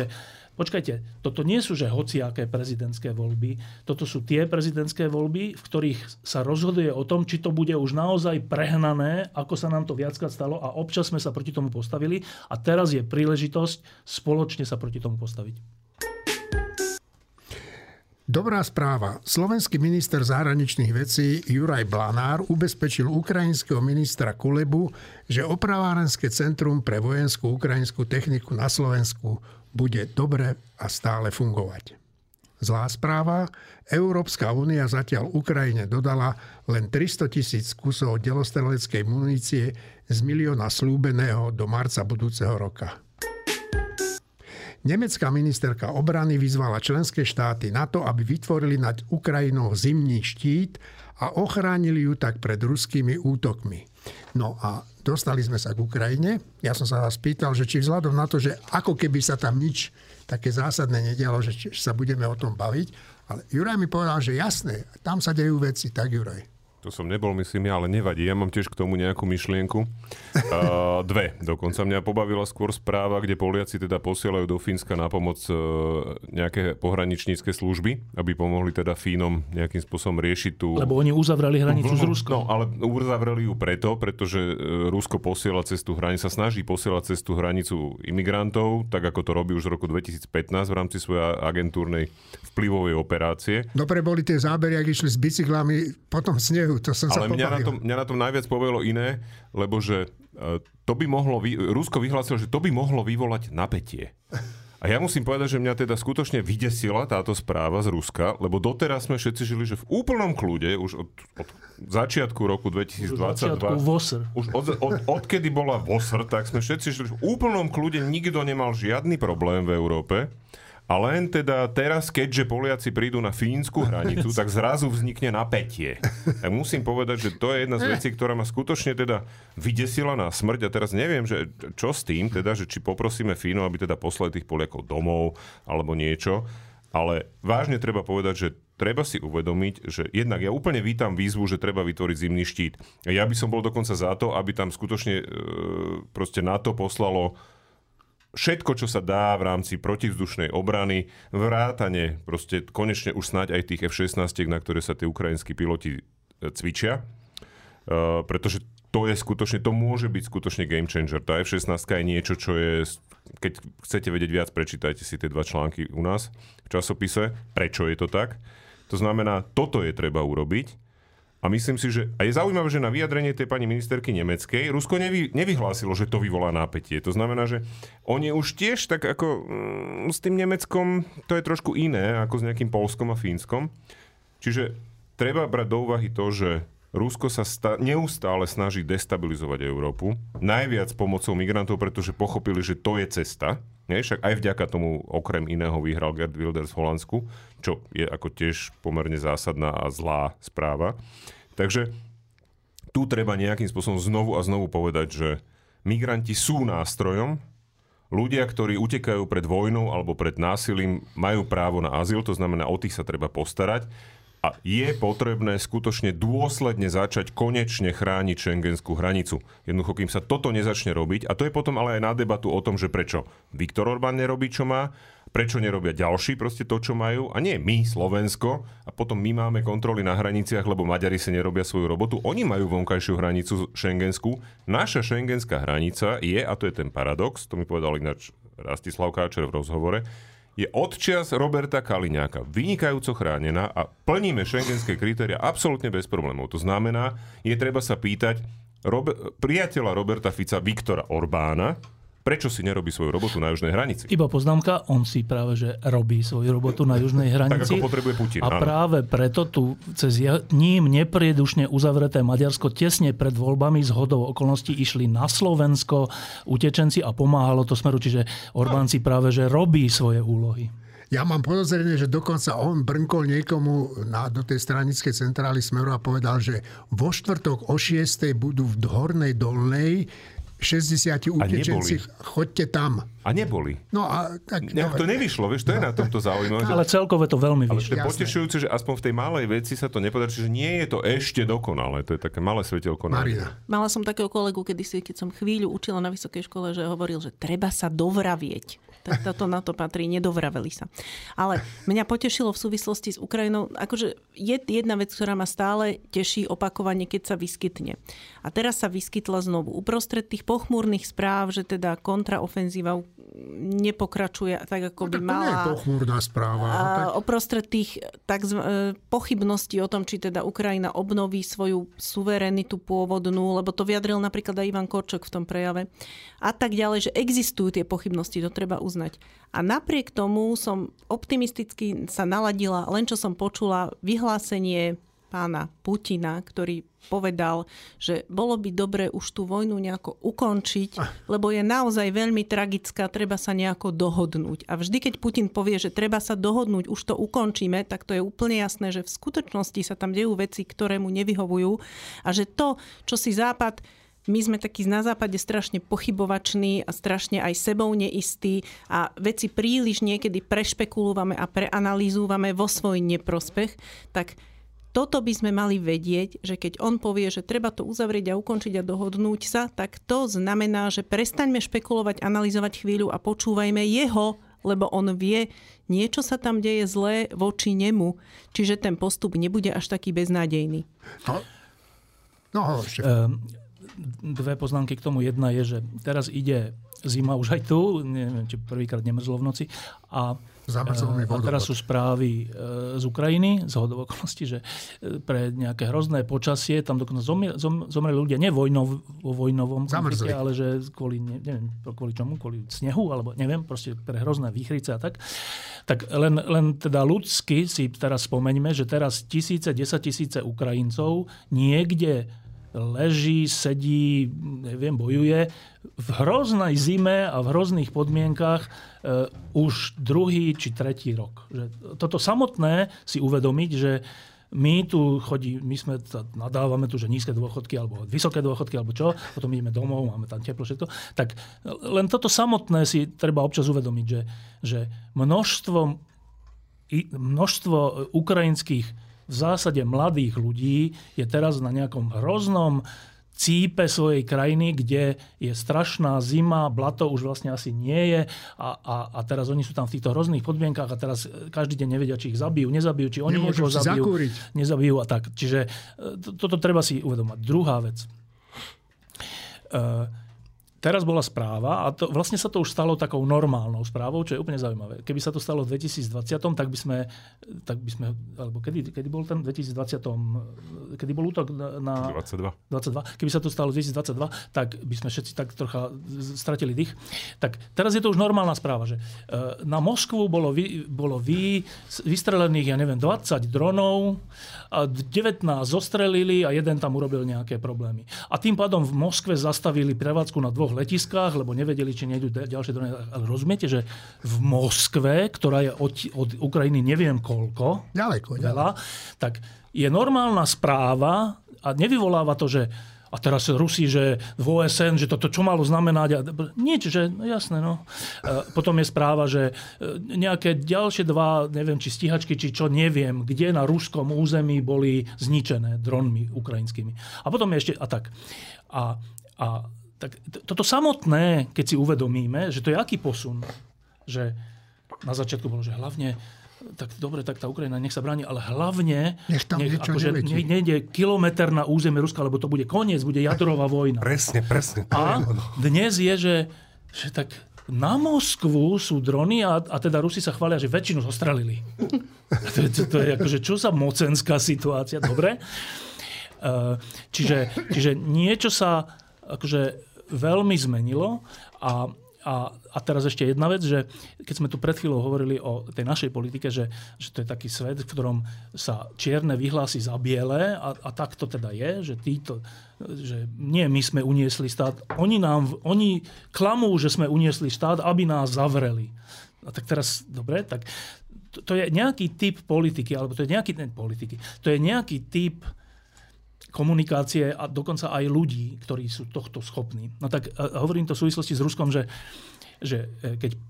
počkajte, toto nie sú že hociaké prezidentské voľby, toto sú tie prezidentské voľby, v ktorých sa rozhoduje o tom, či to bude už naozaj prehnané, ako sa nám to viackrát stalo a občas sme sa proti tomu postavili a teraz je príležitosť spoločne sa proti tomu postaviť. Dobrá správa. Slovenský minister zahraničných vecí Juraj Blanár ubezpečil ukrajinského ministra Kulebu, že opravárenské centrum pre vojenskú ukrajinskú techniku na Slovensku bude dobre a stále fungovať. Zlá správa. Európska únia zatiaľ Ukrajine dodala len 300 000 kusov delostreleckej munície z 1 000 000 slúbeného do marca budúceho roka. Nemecká ministerka obrany vyzvala členské štáty na to, aby vytvorili nad Ukrajinou zimný štít a ochránili ju tak pred ruskými útokmi. No a dostali sme sa k Ukrajine. Ja som sa vás pýtal, že či vzhľadom na to, že ako keby sa tam nič také zásadné nedialo, že či sa budeme o tom baviť. Ale Juraj mi povedal, že jasné, tam sa dejú veci. Tak Juraj. To som nebol, myslím ja, ale nevadí. Ja mám tiež k tomu nejakú myšlienku. Dve. Dokonca mňa pobavila skôr správa, kde Poliaci teda posielajú do Fínska na pomoc nejaké pohraničnícke služby, aby pomohli teda Fínom nejakým spôsobom riešiť tú... Lebo oni uzavrali hranicu s Ruskom. No, ale uzavreli ju pretože Rusko posiela cez tú hranicu, sa snaží posielať cez tú hranicu imigrantov, tak ako to robí už v roku 2015 v rámci svojej agentúrnej vplyvovej operácie. Dobre boli tie zábery, ak išli s bicyklami, potom snehu. Ale mňa na tom najviac povedlo iné, lebo že to by mohlo, Rusko vyhlásilo, že to by mohlo vyvolať napätie. A ja musím povedať, že mňa teda skutočne vydesila táto správa z Ruska, lebo doteraz sme všetci žili, že v úplnom kľude, už od začiatku roku 2022, odkedy bola VOSR, tak sme všetci žili, že v úplnom kľude nikto nemal žiadny problém v Európe. A len teda teraz, keďže Poliaci prídu na fínsku hranicu, tak zrazu vznikne napätie. Ja musím povedať, že to je jedna z vecí, ktorá ma skutočne teda vydesila na smrť. A teraz neviem, že čo s tým, teda, že či poprosíme Fínov, aby teda poslali tých Poliakov domov alebo niečo. Ale vážne treba povedať, že treba si uvedomiť, že jednak ja úplne vítam výzvu, že treba vytvoriť zimný štít. Ja by som bol dokonca za to, aby tam skutočne proste NATO poslalo všetko, čo sa dá v rámci protivzdušnej obrany, vrátane proste konečne už snáď aj tých F-16, na ktoré sa tie ukrajinskí piloti cvičia. Pretože to je skutočne, to môže byť skutočne game changer. Tá F-16 je niečo, čo je, keď chcete vedieť viac, prečítajte si tie dva články u nás v časopise, prečo je to tak. To znamená, toto je treba urobiť. A myslím si, že a je zaujímavé, že na vyjadrenie tej pani ministerky nemeckej Rusko nevyhlásilo, že to vyvolá napätie. To znamená, že oni už tiež tak ako s tým Nemeckom to je trošku iné ako s nejakým Poľskom a Fínskom. Čiže treba brať do úvahy to, že Rusko sa neustále snaží destabilizovať Európu. Najviac pomocou migrantov, pretože pochopili, že to je cesta. Nie? Však aj vďaka tomu okrem iného vyhral Gerd Wilders v Holandsku, čo je ako tiež pomerne zásadná a zlá správa. Takže tu treba nejakým spôsobom znovu a znovu povedať, že migranti sú nástrojom. Ľudia, ktorí utekajú pred vojnou alebo pred násilím, majú právo na azyl, to znamená, o tých sa treba postarať. A je potrebné skutočne dôsledne začať konečne chrániť schengenskú hranicu. Jednoducho, kým sa toto nezačne robiť, a to je potom ale aj na debatu o tom, že prečo Viktor Orbán nerobí, čo má, prečo nerobia ďalší proste to, čo majú, a nie my, Slovensko, a potom my máme kontroly na hraniciach, lebo Maďari si nerobia svoju robotu, oni majú vonkajšiu hranicu schengenskú. Naša schengenská hranica je, a to je ten paradox, to mi povedal ináč Rastislav Káčer v rozhovore, je odčias Roberta Kaliňáka vynikajúco chránená a plníme šengenské kritéria absolútne bez problémov. To znamená, je treba sa pýtať priateľa Roberta Fica Viktora Orbána, prečo si nerobí svoju robotu na južnej hranici. Iba poznámka, on si práve, že robí svoju robotu na južnej hranici. Tak ako potrebuje Putin. A áno. Práve preto tu cez ním nepriedušne uzavreté Maďarsko tesne pred voľbami z hodou okolností išli na Slovensko utečenci a pomáhalo to Smeru. Čiže Orbán si práve, že robí svoje úlohy. Ja mám podozrenie, že dokonca on brnkol niekomu do tej stranickej centrály Smeru a povedal, že vo štvrtok o 6:00 budú v Hornej Dolnej 60 utečenci, choďte tam. A neboli. No a tak, to nevyšlo, vieš, to je na tomto zaujímavé. Ale celkové to veľmi vyšlo. Ale to je potešujúce, že aspoň v tej malej veci sa to nepodarí, že nie je to ešte dokonalé. To je také malé svetelko. Marina. Mala som takého kolegu kedysi, keď som chvíľu učila na vysokej škole, že hovoril, že treba sa dovravieť. Tak toto na to patrí, nedovraveli sa. Ale mňa potešilo v súvislosti s Ukrajinou, akože je jedna vec, ktorá ma stále teší opakovane, keď sa vyskytne. A teraz sa vyskytla znovu uprostred tých pochmúrnych správ, že teda kontraofenzíva nepokračuje tak, ako by mala. To nie je pochmúrna správa. Oprostred tých pochybností o tom, či teda Ukrajina obnoví svoju suverenitu pôvodnú, lebo to vyjadril napríklad aj Ivan Korčok v tom prejave. A tak ďalej, že existujú tie pochybnosti, to treba uznať. A napriek tomu som optimisticky sa naladila, len čo som počula vyhlásenie pána Putina, ktorý povedal, že bolo by dobre už tú vojnu nejako ukončiť, lebo je naozaj veľmi tragická, treba sa nejako dohodnúť. A vždy, keď Putin povie, že treba sa dohodnúť, už to ukončíme, tak to je úplne jasné, že v skutočnosti sa tam dejú veci, ktoré mu nevyhovujú a že to, čo si Západ... My sme takí na Západe strašne pochybovační a strašne aj sebou neistí a veci príliš niekedy prešpekulujeme a preanalýzúvame vo svoj neprospech, tak toto by sme mali vedieť, že keď on povie, že treba to uzavrieť a ukončiť a dohodnúť sa, tak to znamená, že prestaňme špekulovať, analyzovať chvíľu a počúvajme jeho, lebo on vie, niečo sa tam deje zlé voči nemu. Čiže ten postup nebude až taký beznádejný. Dve poznámky k tomu. Jedna je, že teraz ide zima už aj tu, neviem, či prvýkrát nemrzlo v noci a teraz sú správy z Ukrajiny, z hodou okolností, že pre nejaké hrozné počasie, tam dokonca zomreli ľudia, nie vo vojnovom konflikte, ale že kvôli čomu, kvôli snehu, alebo neviem, proste pre hrozné výchrice a tak. Tak len teda ľudsky si teraz spomeňme, že teraz 10 tisíce Ukrajincov niekde leží, sedí, neviem, bojuje v hroznej zime a v hrozných podmienkach už druhý či tretí rok. Že toto samotné si uvedomiť, že nadávame tu, že nízke dôchodky alebo vysoké dôchodky alebo čo, potom ideme domov, máme tam teplo, všetko. Tak len toto samotné si treba občas uvedomiť, že množstvo ukrajinských v zásade mladých ľudí je teraz na nejakom hroznom cípe svojej krajiny, kde je strašná zima, blato už vlastne asi nie je a teraz oni sú tam v týchto hrozných podmienkach a teraz každý deň nevedia, či ich zabijú, nezabijú, či oni niekoho zabijú, nezabijú a tak. Čiže toto treba si uvedomať. Druhá vec. Teraz bola správa a to, vlastne sa to už stalo takou normálnou správou, čo je úplne zaujímavé. Keby sa to stalo v 2020, tak by sme alebo kedy bol ten 2020, kedy bol útok na 22. Keby sa to stalo v 2022, tak by sme všetci tak trocha stratili dých. Tak teraz je to už normálna správa, že na Moskvu bolo vystrelených, 20 dronov, 19 zostrelili a jeden tam urobil nejaké problémy. A tým pádom v Moskve zastavili prevádzku na 2 letiskách, lebo nevedeli, či nejdú ďalšie drony. Ale rozumiete, že v Moskve, ktorá je od Ukrajiny neviem koľko, ďaleko, tak je normálna správa a nevyvoláva to, že a teraz Rusi, že v OSN, že toto čo malo znamenať? Nič, že jasné, no. Potom je správa, že nejaké ďalšie 2, neviem, či stíhačky, či čo, neviem, kde na ruskom území boli zničené dronmi ukrajinskými. A potom je ešte, a tak. Tak toto samotné, keď si uvedomíme, že to je aký posun, že na začiatku bolo, že hlavne, tak dobre, tak tá Ukrajina nech sa bráni, ale hlavne nech nejde kilometr na územie Ruska, lebo to bude koniec, bude jadrová vojna. Presne. A dnes je, že tak na Moskvu sú drony a teda Rusi sa chvália, že väčšinu zostrelili. To je akože čo za mocenská situácia, dobre? Čiže niečo sa akože veľmi zmenilo a teraz ešte jedna vec, že keď sme tu pred chvíľou hovorili o tej našej politike, že to je taký svet, v ktorom sa čierne vyhlási za biele a tak to teda je, že nie my sme uniesli štát, oni klamú, že sme uniesli štát, aby nás zavreli. A tak teraz, dobre, tak to je nejaký typ politiky, alebo to je nejaký typ politiky, to je nejaký typ komunikácie a dokonca aj ľudí, ktorí sú tohto schopní. No tak hovorím to v súvislosti s Ruskom, že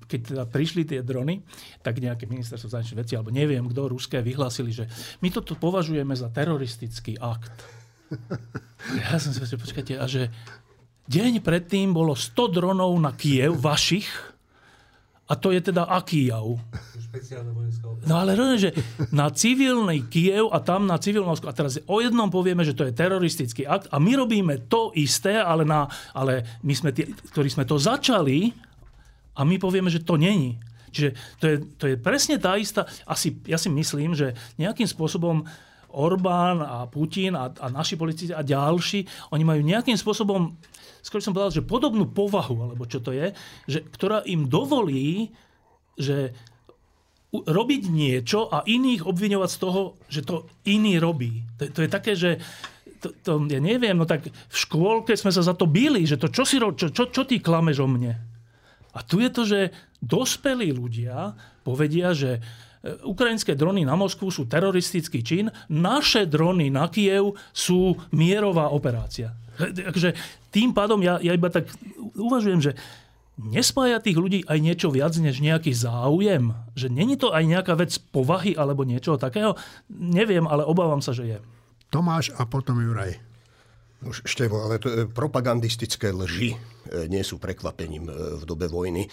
keď teda prišli tie drony, tak nejaké ministerstvo zahraničných vecí, alebo neviem kto, ruské, vyhlásili, že my toto považujeme za teroristický akt. Ja som si povedal, počkajte, a že deň predtým bolo 100 dronov na Kiev vašich, a to je teda aký jav? No ale rozumiem, že na civilný Kiev a tam na civilnú Moskvu. A teraz o jednom povieme, že to je teroristický akt a my robíme to isté, ale my sme tí, ktorí sme to začali A my povieme, že to není. Čiže to je presne tá istá... Asi, ja si myslím, že nejakým spôsobom Orbán a Putin a naši politici a ďalší, oni majú nejakým spôsobom, skôr som povedal, že podobnú povahu, alebo čo to je, že, ktorá im dovolí, že robiť niečo a iných obviňovať z toho, že to iný robí. To je také, že to ja neviem, no tak v škôlke sme sa za to bili, že to čo ty klameš o mne? A tu je to, že dospelí ľudia povedia, že ukrajinské drony na Moskvu sú teroristický čin, naše drony na Kyjev sú mierová operácia. Takže tým pádom ja iba tak uvažujem, že nespája tých ľudí aj niečo viac než nejaký záujem? Že není to aj nejaká vec povahy alebo niečoho takého? Neviem, ale obávam sa, že je. Tomáš a potom Juraj. Števo, ale to, propagandistické lži nie sú prekvapením v dobe vojny.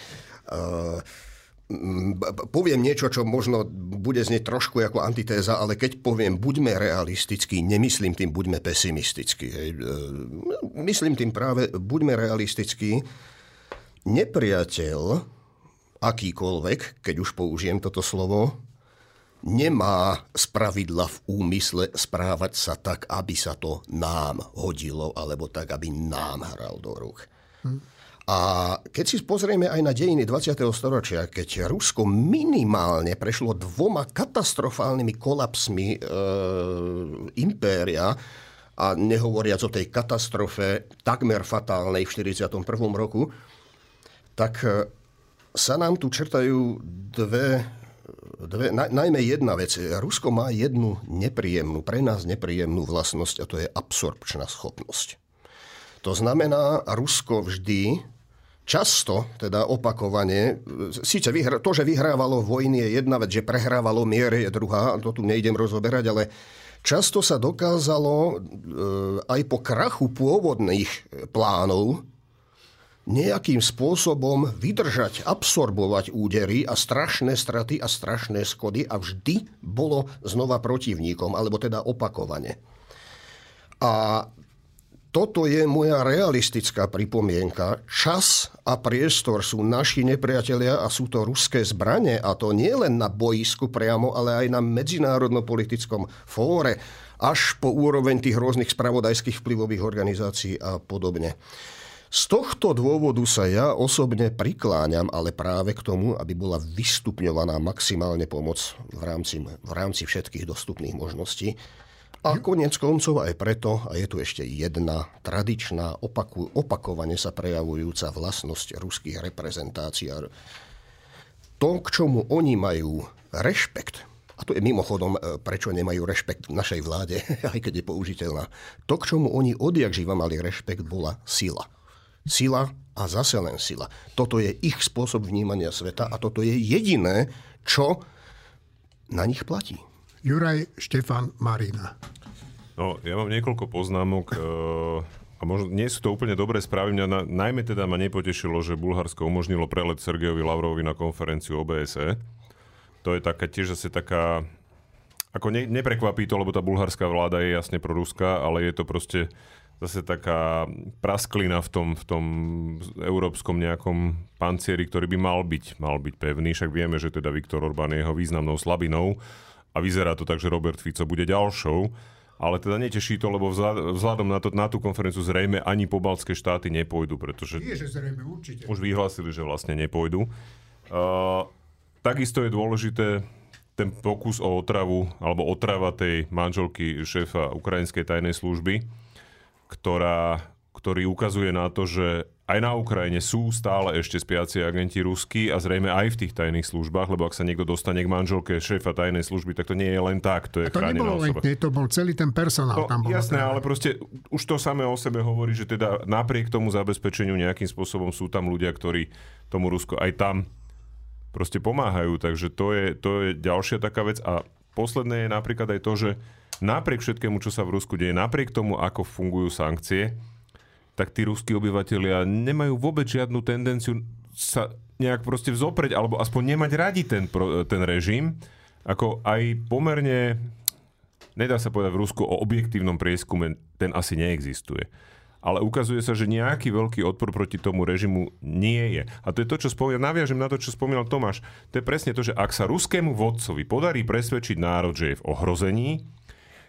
Poviem niečo, čo možno bude znieť trošku ako antitéza, ale keď poviem buďme realistickí, nemyslím tým buďme pesimistickí. Myslím tým práve buďme realistickí. Nepriateľ, akýkoľvek, keď už použijem toto slovo, nemá spravidla v úmysle správať sa tak, aby sa to nám hodilo, alebo tak, aby nám hral do rúk. A keď si pozrieme aj na dejiny 20. storočia, keď Rusko minimálne prešlo dvoma katastrofálnymi kolapsmi impéria, a nehovoriac o tej katastrofe takmer fatálnej v 41. roku, tak sa nám tu črtajú dve, najmä jedna vec. Rusko má jednu nepríjemnú, pre nás nepríjemnú vlastnosť, a to je absorpčná schopnosť. To znamená, Rusko vždy, často, teda opakovane, síce to, že vyhrávalo vojny je jedna vec, že prehrávalo miery je druhá, to tu nejdem rozoberať, ale často sa dokázalo aj po krachu pôvodných plánov nejakým spôsobom vydržať, absorbovať údery a strašné straty a strašné škody a vždy bolo znova protivníkom, alebo teda opakovane. A toto je moja realistická pripomienka. Čas a priestor sú naši nepriatelia a sú to ruské zbrane, a to nie len na bojisku priamo, ale aj na medzinárodno-politickom fóre, až po úroveň tých rôznych spravodajských vplyvových organizácií a podobne. Z tohto dôvodu sa ja osobne prikláňam ale práve k tomu, aby bola vystupňovaná maximálne pomoc v rámci všetkých dostupných možností. A koniec koncov aj preto, a je tu ešte jedna tradičná, opakovane sa prejavujúca vlastnosť ruských reprezentácií. To, k čomu oni majú rešpekt, a to je mimochodom, prečo nemajú rešpekt v našej vláde, aj keď je použiteľná, to, k čomu oni odjakživa mali rešpekt, bola sila. Sila a zase len sila. Toto je ich spôsob vnímania sveta a toto je jediné, čo na nich platí. Juraj, Štefan, Marina. No, ja mám niekoľko poznámok a možno nie sú to úplne dobré správy. Mňa najmä teda ma nepotešilo, že Bulharsko umožnilo prelet Sergejovi Lavrovovi na konferenciu OBSE. To je taká tiež asi taká... Ako neprekvapí to, lebo tá bulharská vláda je jasne proruská, ale je to proste... Zase taká prasklina v tom európskom nejakom pancieri, ktorý by mal byť pevný. Však vieme, že teda Viktor Orbán je jeho významnou slabinou a vyzerá to tak, že Robert Fico bude ďalšou. Ale teda neteší to, lebo vzhľadom na tú konferenciu zrejme ani pobaltské štáty nepôjdu, pretože zrejme, určite. Už vyhlásili, že vlastne nepôjdu. Takisto je dôležité ten pokus o otravu alebo otrava tej manželky šéfa ukrajinskej tajnej služby, ktorý ukazuje na to, že aj na Ukrajine sú stále ešte spiaci agenti ruskí a zrejme aj v tých tajných službách, lebo ak sa niekto dostane k manželke šéfa tajnej služby, tak to nie je len tak, to je chránená osoba. To bol celý ten personál. No, tam bol jasné, ale proste už to samé o sebe hovorí, že teda napriek tomu zabezpečeniu nejakým spôsobom sú tam ľudia, ktorí tomu Rusku aj tam proste pomáhajú. Takže to je ďalšia taká vec. A posledné je napríklad aj to, že napriek všetkému, čo sa v Rusku deje, napriek tomu, ako fungujú sankcie, tak tí ruskí obyvatelia nemajú vôbec žiadnu tendenciu sa nejak proste vzopreť, alebo aspoň nemať radi ten režim. Ako aj pomerne, nedá sa povedať v Rusku o objektívnom prieskume, ten asi neexistuje. ale ukazuje sa, že nejaký veľký odpor proti tomu režimu nie je. A to je to, čo naviažem na to, čo spomínal Tomáš. To je presne to, že ak sa ruskému vodcovi podarí presvedčiť národ, že je v ohrození,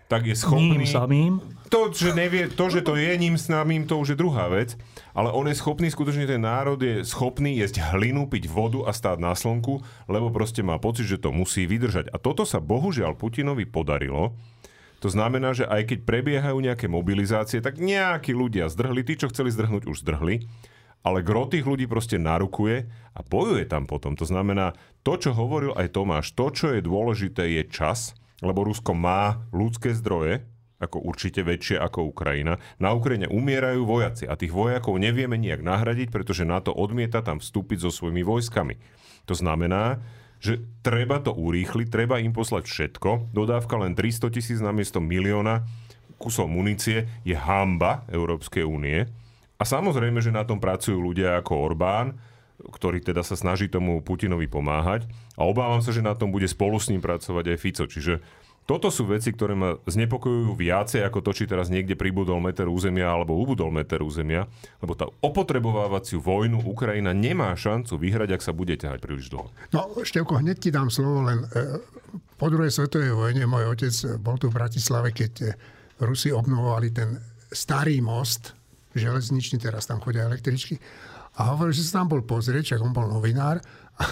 tak je schopný... Ním samým? To, že nevie, to, že to je ním samým, to už je druhá vec. Ale on je schopný, skutočne ten národ je schopný jesť hlinu, piť vodu a stáť na slnku, lebo proste má pocit, že to musí vydržať. A toto sa bohužiaľ Putinovi podarilo. To znamená, že aj keď prebiehajú nejaké mobilizácie, tak nejakí ľudia zdrhli. Tí, čo chceli zdrhnúť, už zdrhli. Ale gro tých ľudí proste narukuje a bojuje tam potom. To znamená, to, čo hovoril aj Tomáš, to, čo je dôležité, je čas, lebo Rusko má ľudské zdroje, ako určite väčšie ako Ukrajina. Na Ukrajine umierajú vojaci a tých vojakov nevieme nijak nahradiť, pretože NATO odmieta tam vstúpiť so svojimi vojskami. To znamená, že treba to urýchliť, treba im poslať všetko. Dodávka len 300 000 namiesto 1 000 000 kusov munície je hanba Európskej únie. A samozrejme, že na tom pracujú ľudia ako Orbán, ktorý teda sa snaží tomu Putinovi pomáhať, a obávam sa, že na tom bude spolu s ním pracovať aj Fico. Čiže toto sú veci, ktoré ma znepokojujú viacej ako to, či teraz niekde pribudol meter územia alebo ubudol meter územia, lebo tá opotrebovávaciu vojnu Ukrajina nemá šancu vyhrať, ak sa bude ťahať príliš dlho. No, Števko, hneď ti dám slovo, len po druhej svetovej vojne môj otec bol tu v Bratislave, keď Rusi obnovovali ten starý most, železničný, teraz tam chodia električky. A hovoril, že sa tam bol pozrieť, však on bol novinár. A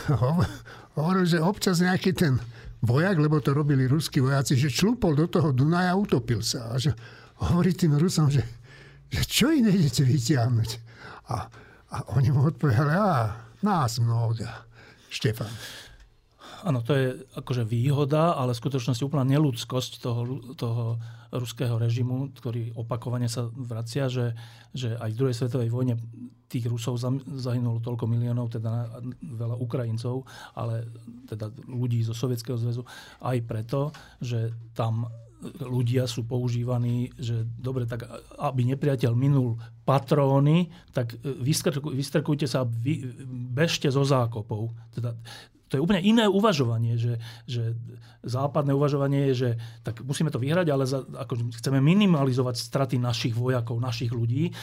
hovoril, že občas nejaký ten vojak, lebo to robili ruskí vojaci, že člúpol do toho Dunaja a utopil sa. A že hovorí tým Rusom, že čo iné idete vytiahnuť? A oni mu odpovedali, nás mnoha. Štefán. Áno, to je akože výhoda, ale v skutočnosti úplná neľudskosť toho ruského režimu, ktorý opakovane sa vracia, že aj v druhej svetovej vojne tých Rusov zahynulo toľko miliónov, teda veľa Ukrajincov, ale teda ľudí zo Sovietskeho zväzu, aj preto, že tam ľudia sú používaní, že dobre, tak aby nepriateľ minul patróny, tak vystrkujte sa, bežte zo zákopov. Teda to je úplne iné uvažovanie, že západné uvažovanie je, že tak musíme to vyhrať, ale ako chceme minimalizovať straty našich vojakov, našich ľudí.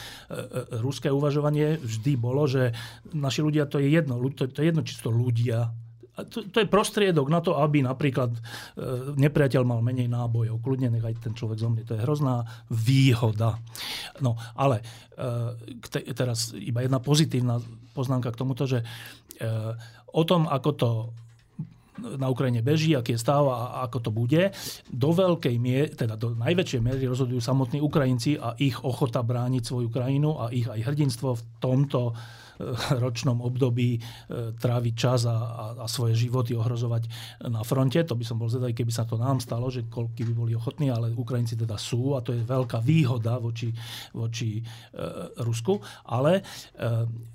Ruské uvažovanie vždy bolo, že naši ľudia, to je jedno čisto ľudia. To je prostriedok na to, aby napríklad nepriateľ mal menej nábojov. Kľudne nechaj ten človek zomrie. To je hrozná výhoda. No, ale teraz iba jedna pozitívna poznámka k tomuto, že o tom, ako to na Ukrajine beží, aký je stav a ako to bude, do veľkej miery, teda do najväčšej miery rozhodujú samotní Ukrajinci a ich ochota brániť svoju krajinu a ich aj hrdinstvo v tomto ročnom období tráviť čas a svoje životy ohrozovať na fronte. To by som bol zvedavý, keby sa to nám stalo, že koľky by boli ochotní, ale Ukrajinci teda sú a to je veľká výhoda voči Rusku. Ale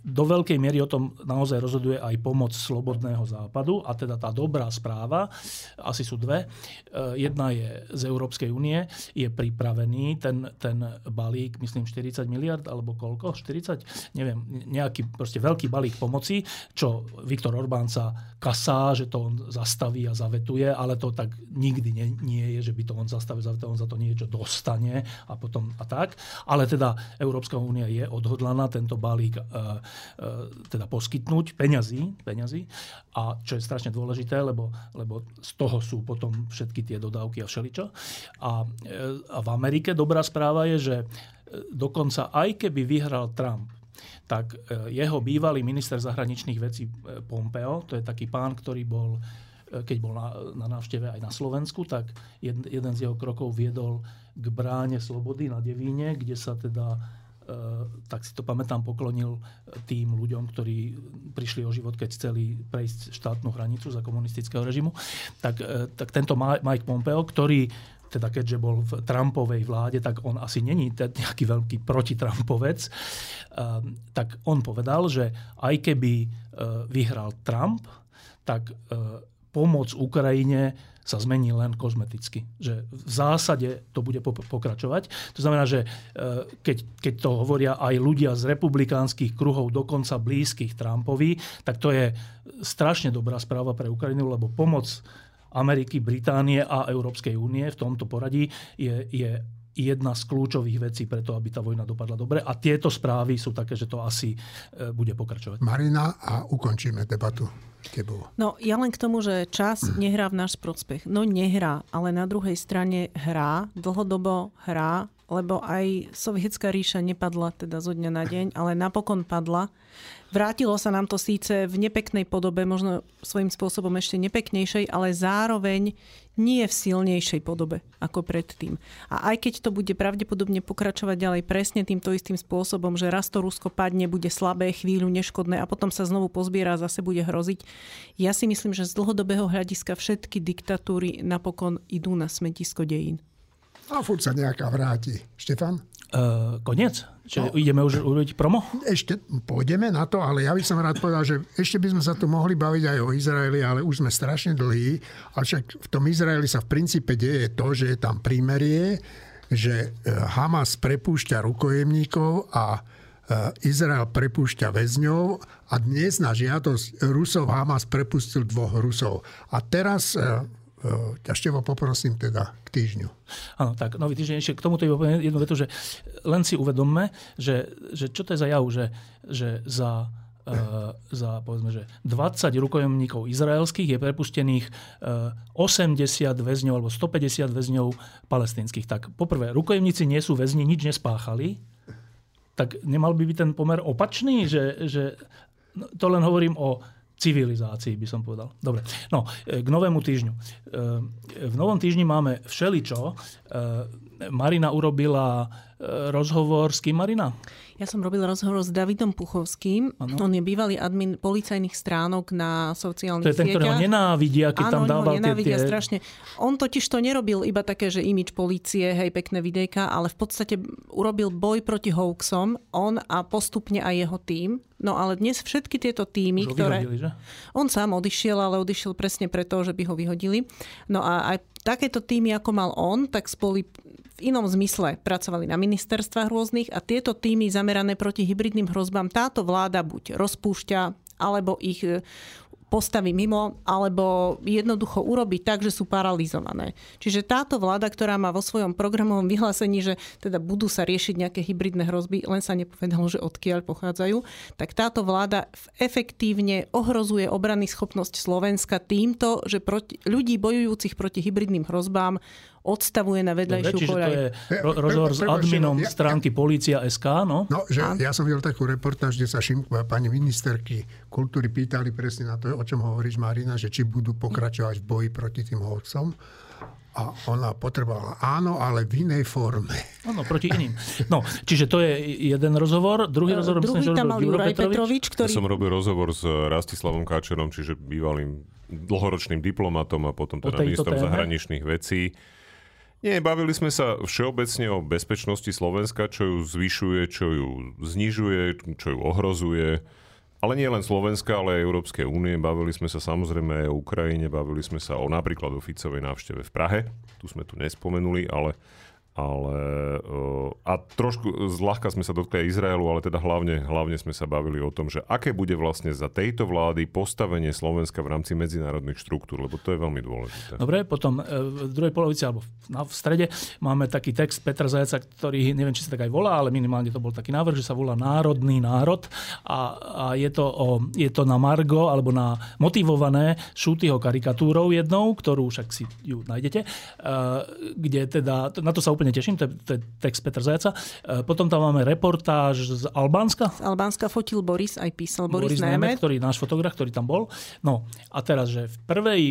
do veľkej miery o tom naozaj rozhoduje aj pomoc slobodného západu a teda tá dobrá správa, asi sú dve. Jedna je z Európskej únie, je pripravený ten balík, myslím 40 miliard alebo koľko? 40? Neviem, nejaký proste veľký balík pomoci, čo Viktor Orbán sa kasá, že to on zastaví a zavetuje, ale to tak nikdy nie je, že by to on zastavil, zavetuje, on za to niečo dostane a potom a tak. Ale teda Európska únia je odhodlaná tento balík teda poskytnúť peňazí a čo je strašne dôležité, lebo z toho sú potom všetky tie dodávky a všeličo. A v Amerike dobrá správa je, že dokonca aj keby vyhral Trump, tak jeho bývalý minister zahraničných vecí Pompeo, to je taký pán, ktorý bol, keď bol na návšteve aj na Slovensku, tak jeden z jeho krokov viedol k bráne Slobody na Devíne, kde sa teda, tak si to pamätám, poklonil tým ľuďom, ktorí prišli o život, keď chceli prejsť štátnu hranicu za komunistického režimu. Tak tento Mike Pompeo, ktorý teda keďže bol v Trumpovej vláde, tak on asi není nejaký veľký protitrampovec, tak on povedal, že aj keby vyhral Trump, tak pomoc Ukrajine sa zmení len kozmeticky. Že v zásade to bude pokračovať. To znamená, že keď to hovoria aj ľudia z republikánskych kruhov, dokonca blízkych Trumpovi, tak to je strašne dobrá správa pre Ukrajinu, lebo pomoc Ameriky, Británie a Európskej únie v tomto poradí je jedna z kľúčových vecí preto, aby tá vojna dopadla dobre. A tieto správy sú také, že to asi bude pokračovať. Marina, a ukončíme debatu s tebou. No, ja len k tomu, že čas nehrá v náš prospech. No nehrá, ale na druhej strane hrá, dlhodobo hrá, lebo aj sovietská ríša nepadla teda zo dňa na deň, ale napokon padla. Vrátilo sa nám to síce v nepeknej podobe, možno svojím spôsobom ešte nepeknejšej, ale zároveň nie v silnejšej podobe ako predtým. A aj keď to bude pravdepodobne pokračovať ďalej presne týmto istým spôsobom, že raz to Rusko padne, bude slabé, chvíľu neškodné a potom sa znovu pozbiera a zase bude hroziť. Ja si myslím, že z dlhodobého hľadiska všetky diktatúry napokon idú na smetisko dejín. A furt sa nejaká vráti. Štefan? Koniec? Čiže ideme už urobiť promo? Ešte pôjdeme na to, ale ja by som rád povedal, že ešte by sme sa tu mohli baviť aj o Izraeli, ale už sme strašne dlhí. A však v tom Izraeli sa v princípe deje to, že je tam prímerie, že Hamas prepúšťa rukojemníkov a Izrael prepúšťa väzňov a dnes na žiadosť Rusov Hamas prepustil 2 Rusov. A teraz... ťažtevo poprosím teda k týždňu. Áno, tak nový týždeň. Ešte k tomuto jednu vetu, že len si uvedomme, že čo to je za jav, že za povedzme, že 20 rukojemníkov izraelských je prepuštených 80 väzňov alebo 150 väzňov palestinských. Tak poprvé, rukojemníci nie sú väzni, nič nespáchali, tak nemal by byť ten pomer opačný, že to len hovorím o civilizácii, by som povedal. Dobre, no, k novému týždňu. V novom týždni máme všeličo. Marina urobila rozhovor s kým, Marina? Ja som robila rozhovor s Davidom Puchovským. Ano. On je bývalý admin policajných stránok na sociálnych sieťach. To je ten, ktorý ho nenávidia, keď tam dával tie... Áno, nenávidia strašne. On totiž to nerobil iba také, že image polície, hej, pekné videjka, ale v podstate urobil boj proti hoaxom, on a postupne aj jeho tím. No ale dnes všetky tieto týmy, ktoré... Vyhodili, že? On sám odišiel, ale odišiel presne preto, že by ho vyhodili. No a aj takéto týmy, ako mal on, tak spolu v inom zmysle pracovali na ministerstvách rôznych a tieto týmy zamerané proti hybridným hrozbám táto vláda buď rozpúšťa, alebo ich postaví mimo, alebo jednoducho urobí tak, že sú paralizované. Čiže táto vláda, ktorá má vo svojom programovom vyhlásení, že teda budú sa riešiť nejaké hybridné hrozby, len sa nepovedalo, že odkiaľ pochádzajú, tak táto vláda efektívne ohrozuje obranný schopnosť Slovenska týmto, že ľudí bojujúcich proti hybridným hrozbám odstavuje na vedľajšiu koľaj. Čiže to je rozhovor s adminom stránky Polícia.sk, no? No, že ja som videl takú reportáž, kde sa Šimkovej pani ministerky kultúry pýtali presne na to, o čom hovoríš, Marina, že či budú pokračovať v boji proti tým hoaxom. A ona potrebovala áno, ale v inej forme. Áno, proti iným. No, čiže to je jeden rozhovor. Druhý rozhovor, myslím, že robil Juraj Petrovič, ktorý... Ja som robil rozhovor s Rastislavom Káčerom, čiže bývalým dlhoročným diplomatom a potom teda ministrom zahraničných vecí. Nie, bavili sme sa všeobecne o bezpečnosti Slovenska, čo ju zvyšuje, čo ju znižuje, čo ju ohrozuje. Ale nie len Slovenska, ale aj Európskej únie. Bavili sme sa samozrejme aj o Ukrajine, bavili sme sa o napríklad o Ficovej návšteve v Prahe. Tu sme tu nespomenuli, ale a trošku zľahka sme sa dotkli aj Izraelu, ale teda hlavne sme sa bavili o tom, že aké bude vlastne za tejto vlády postavenie Slovenska v rámci medzinárodných štruktúr, lebo to je veľmi dôležité. Dobre, potom v druhej polovici alebo v strede máme taký text Petra Zajaca, ktorý neviem, či sa tak aj volá, ale minimálne to bol taký návrh, že sa volá Národný národ a je to na margo alebo na motivované Šútyho karikatúrou jednou, ktorú však si ju nájdete, kde teda, na to sa úplne teším, to je text Petra Zajaca. Potom tam máme reportáž z Albánska. Z Albánska fotil Boris, aj písal Boris Nemček, ktorý náš fotograf, ktorý tam bol. No a teraz, že v prvej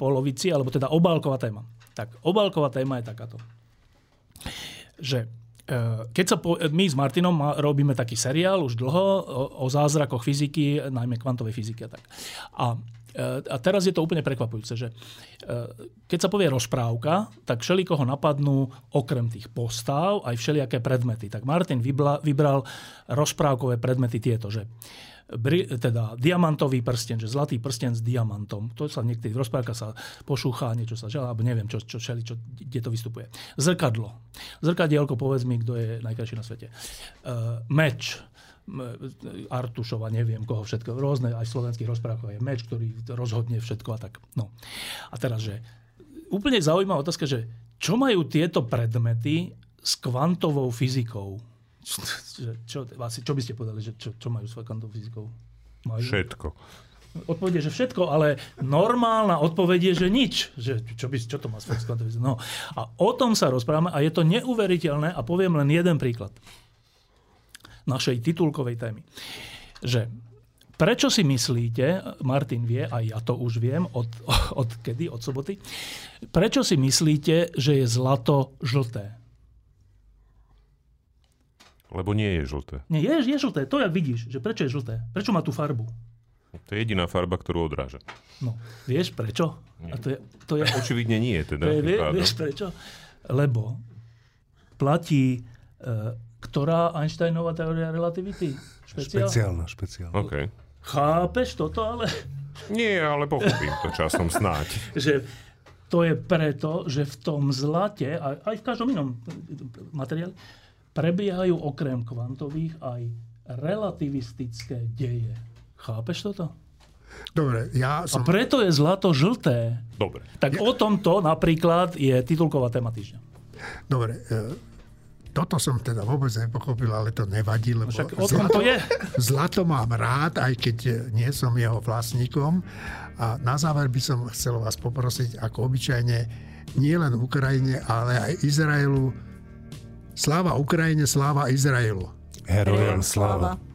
polovici, alebo teda obálková téma. Tak obálková téma je takáto. Že keď sa my s Martinom robíme taký seriál už dlho o zázrakoch fyziky, najmä kvantovej fyziky a tak. A teraz je to úplne prekvapujúce, že keď sa povie rozprávka, tak všelikoho napadnú okrem tých postav aj všelijaké predmety. Tak Martin vybral rozprávkové predmety tieto, že teda diamantový prsten, že zlatý prsten s diamantom. To sa niekedy v rozprávkach sa pošúchá, niečo sa želá, alebo neviem, čo, kde to vystupuje. Zrkadlo. Zrkadielko, povedz mi, kto je najkrajší na svete. Meč. Artušova, neviem koho všetko. Rôzne aj v slovenských rozprávkach je meč, ktorý rozhodne všetko a tak. No. A teraz, že úplne zaujímavá otázka, že čo majú tieto predmety s kvantovou fyzikou. Čo by ste povedali, že čo majú s kvantovou fyzikou? Majú? Všetko. Odpovedie, že všetko, ale normálna odpovedie, že nič. Že, čo to má s kvantovou fyzikou? No. A o tom sa rozprávame a je to neuveriteľné a poviem len jeden príklad našej titulkovej témy. Že prečo si myslíte, Martin vie, a ja to už viem, od kedy, od soboty, prečo si myslíte, že je zlato žlté? Lebo nie je žlté. Nie, je žlté. To jak vidíš, že prečo je žlté. Prečo má tú farbu? To je jediná farba, ktorú odráža. No, vieš prečo? A to je očividne nie. Teda, vieš prečo? Lebo platí... Ktorá Einsteinová teória relativity? Špeciálna. Okay. Chápeš toto, ale... Nie, ale pochopím to časom snáď. Že to je preto, že v tom zlate, aj v každom inom materiáli, prebiehajú okrem kvantových aj relativistické deje. Chápeš toto? Dobre, A preto je zlato žlté. Dobre. Tak o tomto napríklad je titulková téma týždňa. Dobre, toto som teda vôbec nepochopil, ale to nevadí, lebo zlato mám rád, aj keď nie som jeho vlastníkom. A na záver by som chcel vás poprosiť, ako obyčajne, nie len Ukrajine, ale aj Izraelu. Sláva Ukrajine, sláva Izraelu. Herojom sláva.